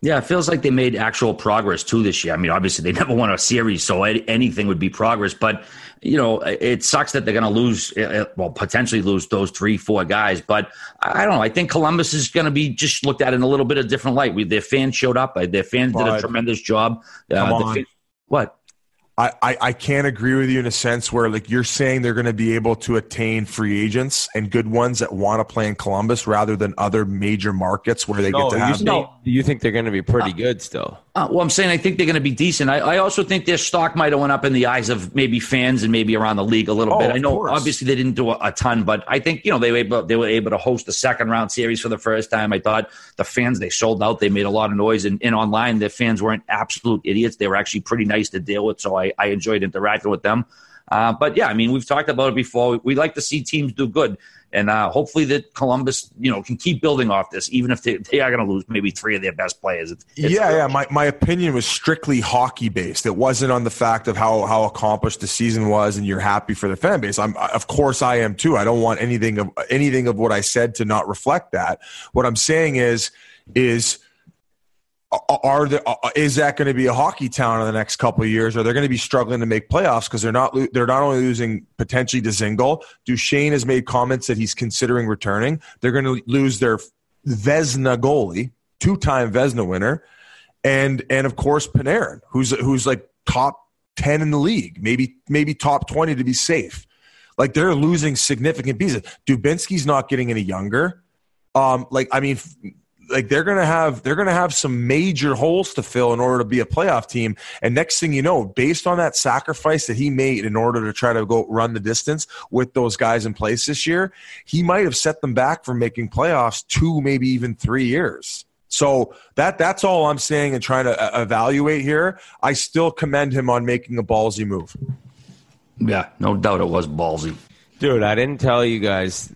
Yeah, it feels like they made actual progress too this year. I mean, obviously they never won a series, so anything would be progress. But you know, it sucks that they're going to lose, well, potentially lose those three, four guys. But I don't know. I think Columbus is going to be just looked at in a little bit of different light. We, their fans showed up. Their fans but, did a tremendous job. Come uh, on. Fans, what? I, I, I can't agree with you in a sense where, like, you're saying they're going to be able to attain free agents and good ones that want to play in Columbus rather than other major markets where they no, get to have. You, no, you think they're going to be pretty uh, good still? Uh, well, I'm saying I think they're going to be decent. I, I also think their stock might have went up in the eyes of maybe fans and maybe around the league a little oh, bit. I know, obviously, they didn't do a, a ton, but I think, you know, they were able, they were able to host the second round series for the first time. I thought the fans, they sold out. They made a lot of noise. And, and online, their fans weren't absolute idiots. They were actually pretty nice to deal with. So I, I enjoyed interacting with them. Uh, but, yeah, I mean, we've talked about it before. We, we like to see teams do good. And uh, hopefully that Columbus, you know, can keep building off this, even if they, they are going to lose maybe three of their best players. It's, it's yeah, yeah. My, my opinion was strictly hockey-based. It wasn't on the fact of how, how accomplished the season was and you're happy for the fan base. I'm, of course I am too. I don't want anything of anything of what I said to not reflect that. What I'm saying is is – Are there, is that going to be a hockey town in the next couple of years? Are they going to be struggling to make playoffs because they're not they're not only losing potentially to Dzingel. Duchesne has made comments that he's considering returning. They're going to lose their Vezina goalie, two-time Vezina winner, and and of course Panarin, who's who's like top ten in the league, maybe maybe top twenty to be safe. Like, they're losing significant pieces. Dubinsky's not getting any younger. Um, like I mean. Like they're gonna have they're gonna have some major holes to fill in order to be a playoff team. And next thing you know, based on that sacrifice that he made in order to try to go run the distance with those guys in place this year, he might have set them back from making playoffs two, maybe even three years. So that that's all I'm saying and trying to evaluate here. I still commend him on making a ballsy move. Yeah, no doubt it was ballsy, dude. I didn't tell you guys.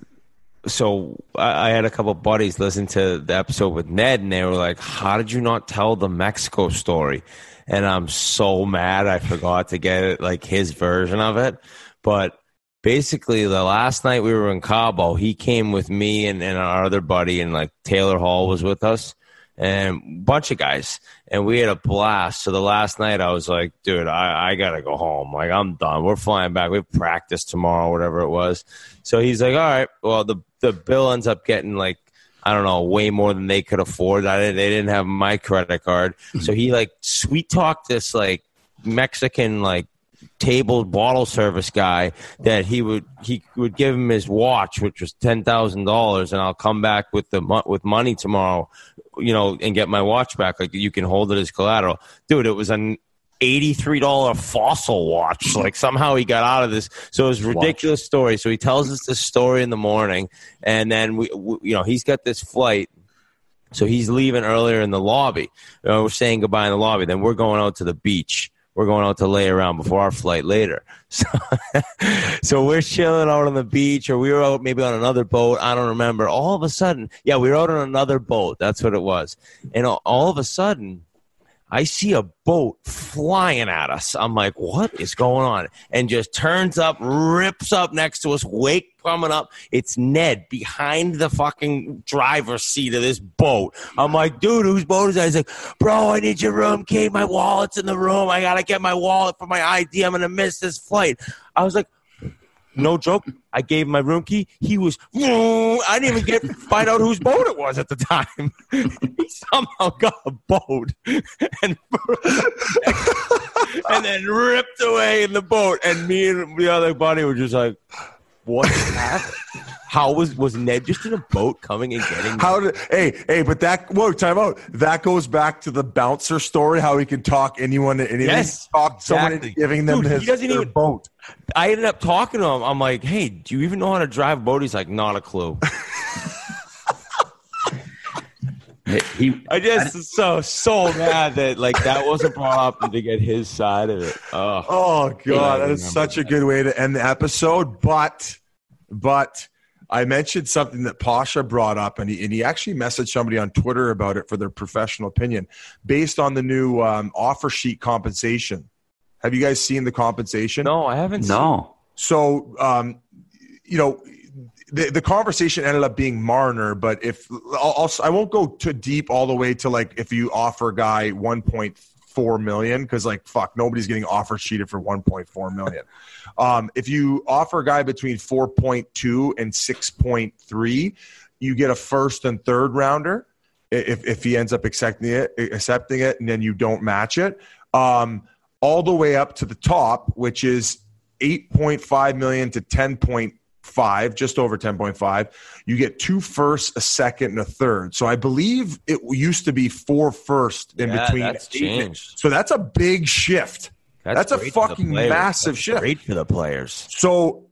So I had a couple of buddies listen to the episode with Ned, and they were like, how did you not tell the Mexico story? And I'm so mad I forgot to get it, like his version of it. But basically, the last night we were in Cabo, he came with me and, and our other buddy, and like Taylor Hall was with us, and a bunch of guys. And we had a blast. So the last night I was like, dude, I, I got to go home. Like, I'm done. We're flying back. We have practice tomorrow, whatever it was. So he's like, all right, well, the the bill ends up getting like, I don't know, way more than they could afford. I didn't, they didn't have my credit card. So he like sweet talked this like Mexican like table bottle service guy that he would he would give him his watch, which was ten thousand dollars, and I'll come back with the with money tomorrow, you know, and get my watch back. Like, you can hold it as collateral. Dude, it was an eighty-three dollars fossil watch. Like, somehow he got out of this. So it was a ridiculous watch. Story. So he tells us this story in the morning, and then we, we you know, he's got this flight. So he's leaving earlier in the lobby. Uh, we're saying goodbye in the lobby. Then we're going out to the beach. We're going out to lay around before our flight later. So, so we're chilling out on the beach, or we were out maybe on another boat. I don't remember. All of a sudden, yeah, we were out on another boat. That's what it was. And all, all of a sudden, I see a boat flying at us. I'm like, what is going on? And just turns up, rips up next to us, wake coming up. It's Ned behind the fucking driver's seat of this boat. I'm like, dude, whose boat is that? He's like, bro, I need your room key. My wallet's in the room. I got to get my wallet for my I D. I'm going to miss this flight. I was like, no joke. I gave him my room key. He was, I didn't even get to find out whose boat it was at the time. He somehow got a boat and, and then ripped away in the boat. And me and the other buddy were just like, what happened? How was, was Ned just in a boat coming and getting? How did, hey, hey, but that, whoa, time out. That goes back to the bouncer story, how he can talk anyone to anyone. Yes, talk someone exactly. into giving them Dude, his he doesn't even, boat. I ended up talking to him. I'm like, hey, do you even know how to drive a boat? He's like, not a clue. He, I just I, so so mad that like that wasn't brought up and to get his side of it. Oh, oh God, that is such that. a good way to end the episode. But but I mentioned something that Pasha brought up, and he and he actually messaged somebody on Twitter about it for their professional opinion based on the new um, offer sheet compensation. Have you guys seen the compensation? No, I haven't. No. Seen. So um, you know. The, the conversation ended up being Marner, but if I'll, I'll, I won't go too deep all the way to like if you offer a guy one point four million, because like fuck, nobody's getting offer sheeted for one point four million. um, if you offer a guy between four point two and six point three, you get a first and third rounder if if he ends up accepting it, accepting it, and then you don't match it, um, all the way up to the top, which is eight point five million to ten point five. Five, just over ten point five, you get two firsts, a second, and a third. So I believe it used to be four firsts in yeah, between. That's changed. So that's a big shift. That's, that's a fucking massive that's shift. Great for the players. So,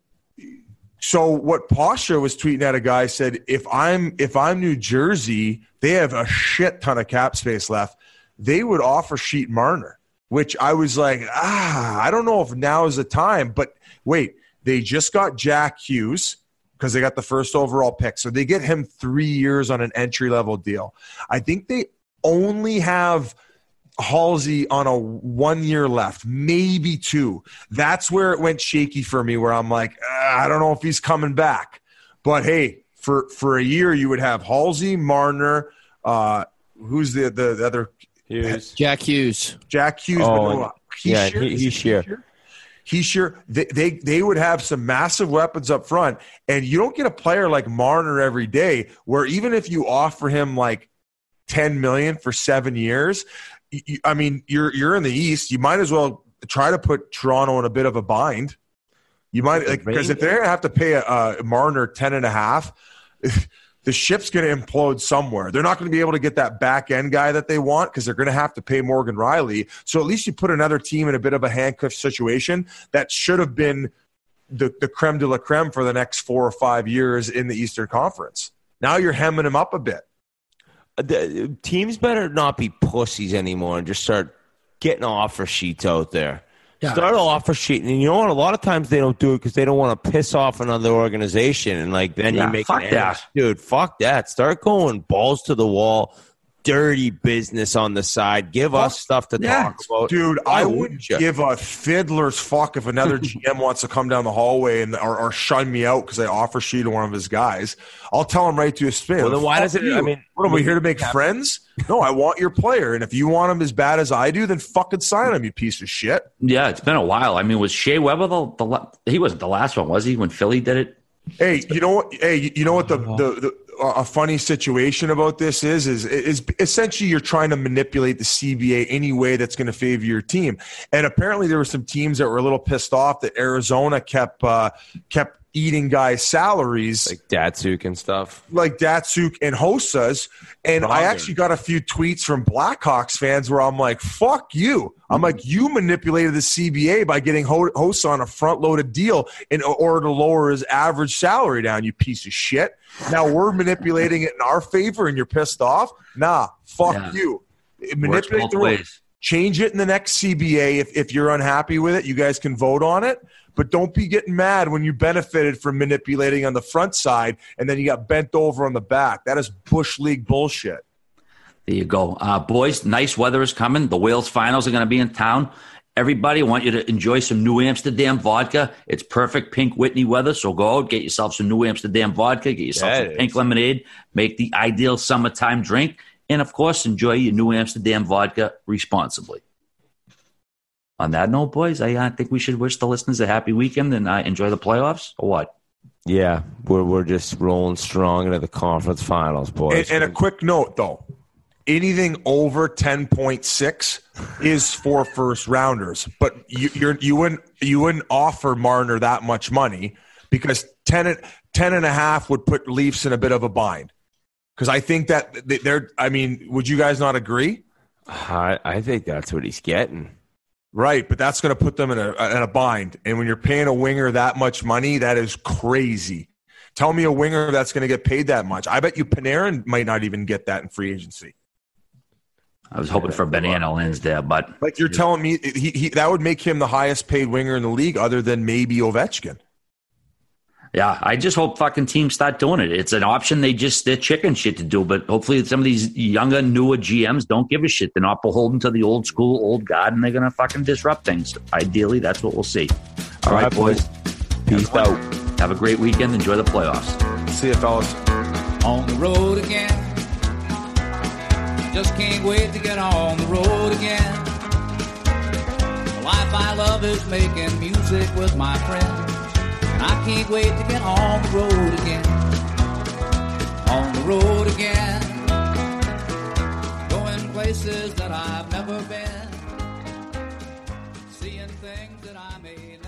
so what Pasha was tweeting at a guy said, if I'm if I'm New Jersey, they have a shit ton of cap space left. They would offer sheet Marner, which I was like, ah, I don't know if now is the time, but wait. They just got Jack Hughes because they got the first overall pick. So they get him three years on an entry-level deal. I think they only have Halsey on a one year left, maybe two. That's where it went shaky for me, where I'm like, I don't know if he's coming back. But, hey, for, for a year you would have Halsey, Marner, uh, who's the, the, the other? Hughes. Jack Hughes. Jack Hughes. Oh, no, he's yeah, sure, he, he's here. Sure. He sure they, they they would have some massive weapons up front, and you don't get a player like Marner every day. Where even if you offer him like ten million for seven years, you, I mean, you're you're in the East. You might as well try to put Toronto in a bit of a bind. You might like because if they're gonna have to pay a, a Marner ten and a half. The ship's going to implode somewhere. They're not going to be able to get that back-end guy that they want because they're going to have to pay Morgan Riley. So at least you put another team in a bit of a handcuffed situation that should have been the, the creme de la creme for the next four or five years in the Eastern Conference. Now you're hemming him up a bit. The teams better not be pussies anymore and just start getting offer sheets out there. Start an offer sheet, and you know what? A lot of times they don't do it because they don't want to piss off another organization, and like then yeah, you make fuck an that, dude. Fuck that. Start going balls to the wall, dirty business on the side. Give fuck us stuff to yeah. talk about, dude. Why I wouldn't you? Give a fiddler's fuck if another G M wants to come down the hallway and or, or shun me out because I offer sheet to one of his guys. I'll tell him right to his face. Well, then why fuck does it? You. I mean, what are we here to make friends? No, I want your player, and if you want him as bad as I do, then fucking sign him, you piece of shit. Yeah, it's been a while. I mean, was Shea Weber the, the he wasn't the last one, was he? When Philly did it. Hey, you know what? Hey, you know what? The the, the uh, a funny situation about this is is is essentially you're trying to manipulate the C B A any way that's going to favor your team, and apparently there were some teams that were a little pissed off that Arizona kept uh, kept. eating guys' salaries. Like Datsuk and stuff. Like Datsuk and Hosa's. And Robin. I actually got a few tweets from Blackhawks fans where I'm like, fuck you. I'm like, you manipulated the C B A by getting Hossa on a front-loaded deal in order to lower his average salary down, you piece of shit. Now we're manipulating it in our favor and you're pissed off? Nah, fuck yeah. you. Manipulate the rules. Change it in the next C B A if, if you're unhappy with it. You guys can vote on it. But don't be getting mad when you benefited from manipulating on the front side and then you got bent over on the back. That is Bush League bullshit. There you go. Uh, boys, nice weather is coming. The Wales finals are going to be in town. Everybody, I want you to enjoy some New Amsterdam vodka. It's perfect pink Whitney weather, so go out, get yourself some New Amsterdam vodka, get yourself that some is. pink lemonade, make the ideal summertime drink, and, of course, enjoy your New Amsterdam vodka responsibly. On that note, boys, I uh, think we should wish the listeners a happy weekend and uh, enjoy the playoffs, or what? Yeah, we're we're just rolling strong into the conference finals, boys. And, and a quick note, though. Anything over ten point six is for first rounders, but you you're, you wouldn't you wouldn't offer Marner that much money because ten and a half would put Leafs in a bit of a bind. Because I think that they're. I mean, would you guys not agree? I I think that's what he's getting. Right, but that's going to put them in a in a bind. And when you're paying a winger that much money, that is crazy. Tell me a winger that's going to get paid that much. I bet you Panarin might not even get that in free agency. I was hoping for banana lens there, but like you're telling me, he, he that would make him the highest paid winger in the league, other than maybe Ovechkin. Yeah, I just hope fucking teams start doing it. It's an option; they just they're chicken shit to do. But hopefully, some of these younger, newer G Ms don't give a shit. They're not beholden to the old school, old guard, and they're gonna fucking disrupt things. Ideally, that's what we'll see. All, All right, right, boys. Peace out. out. Have a great weekend. Enjoy the playoffs. See you, fellas. On the road again. Just can't wait to get on the road again. The life I love is making music with my friends. And I can't wait to get on the road again. On the road again. Going places that I've never been. Seeing things that I may not.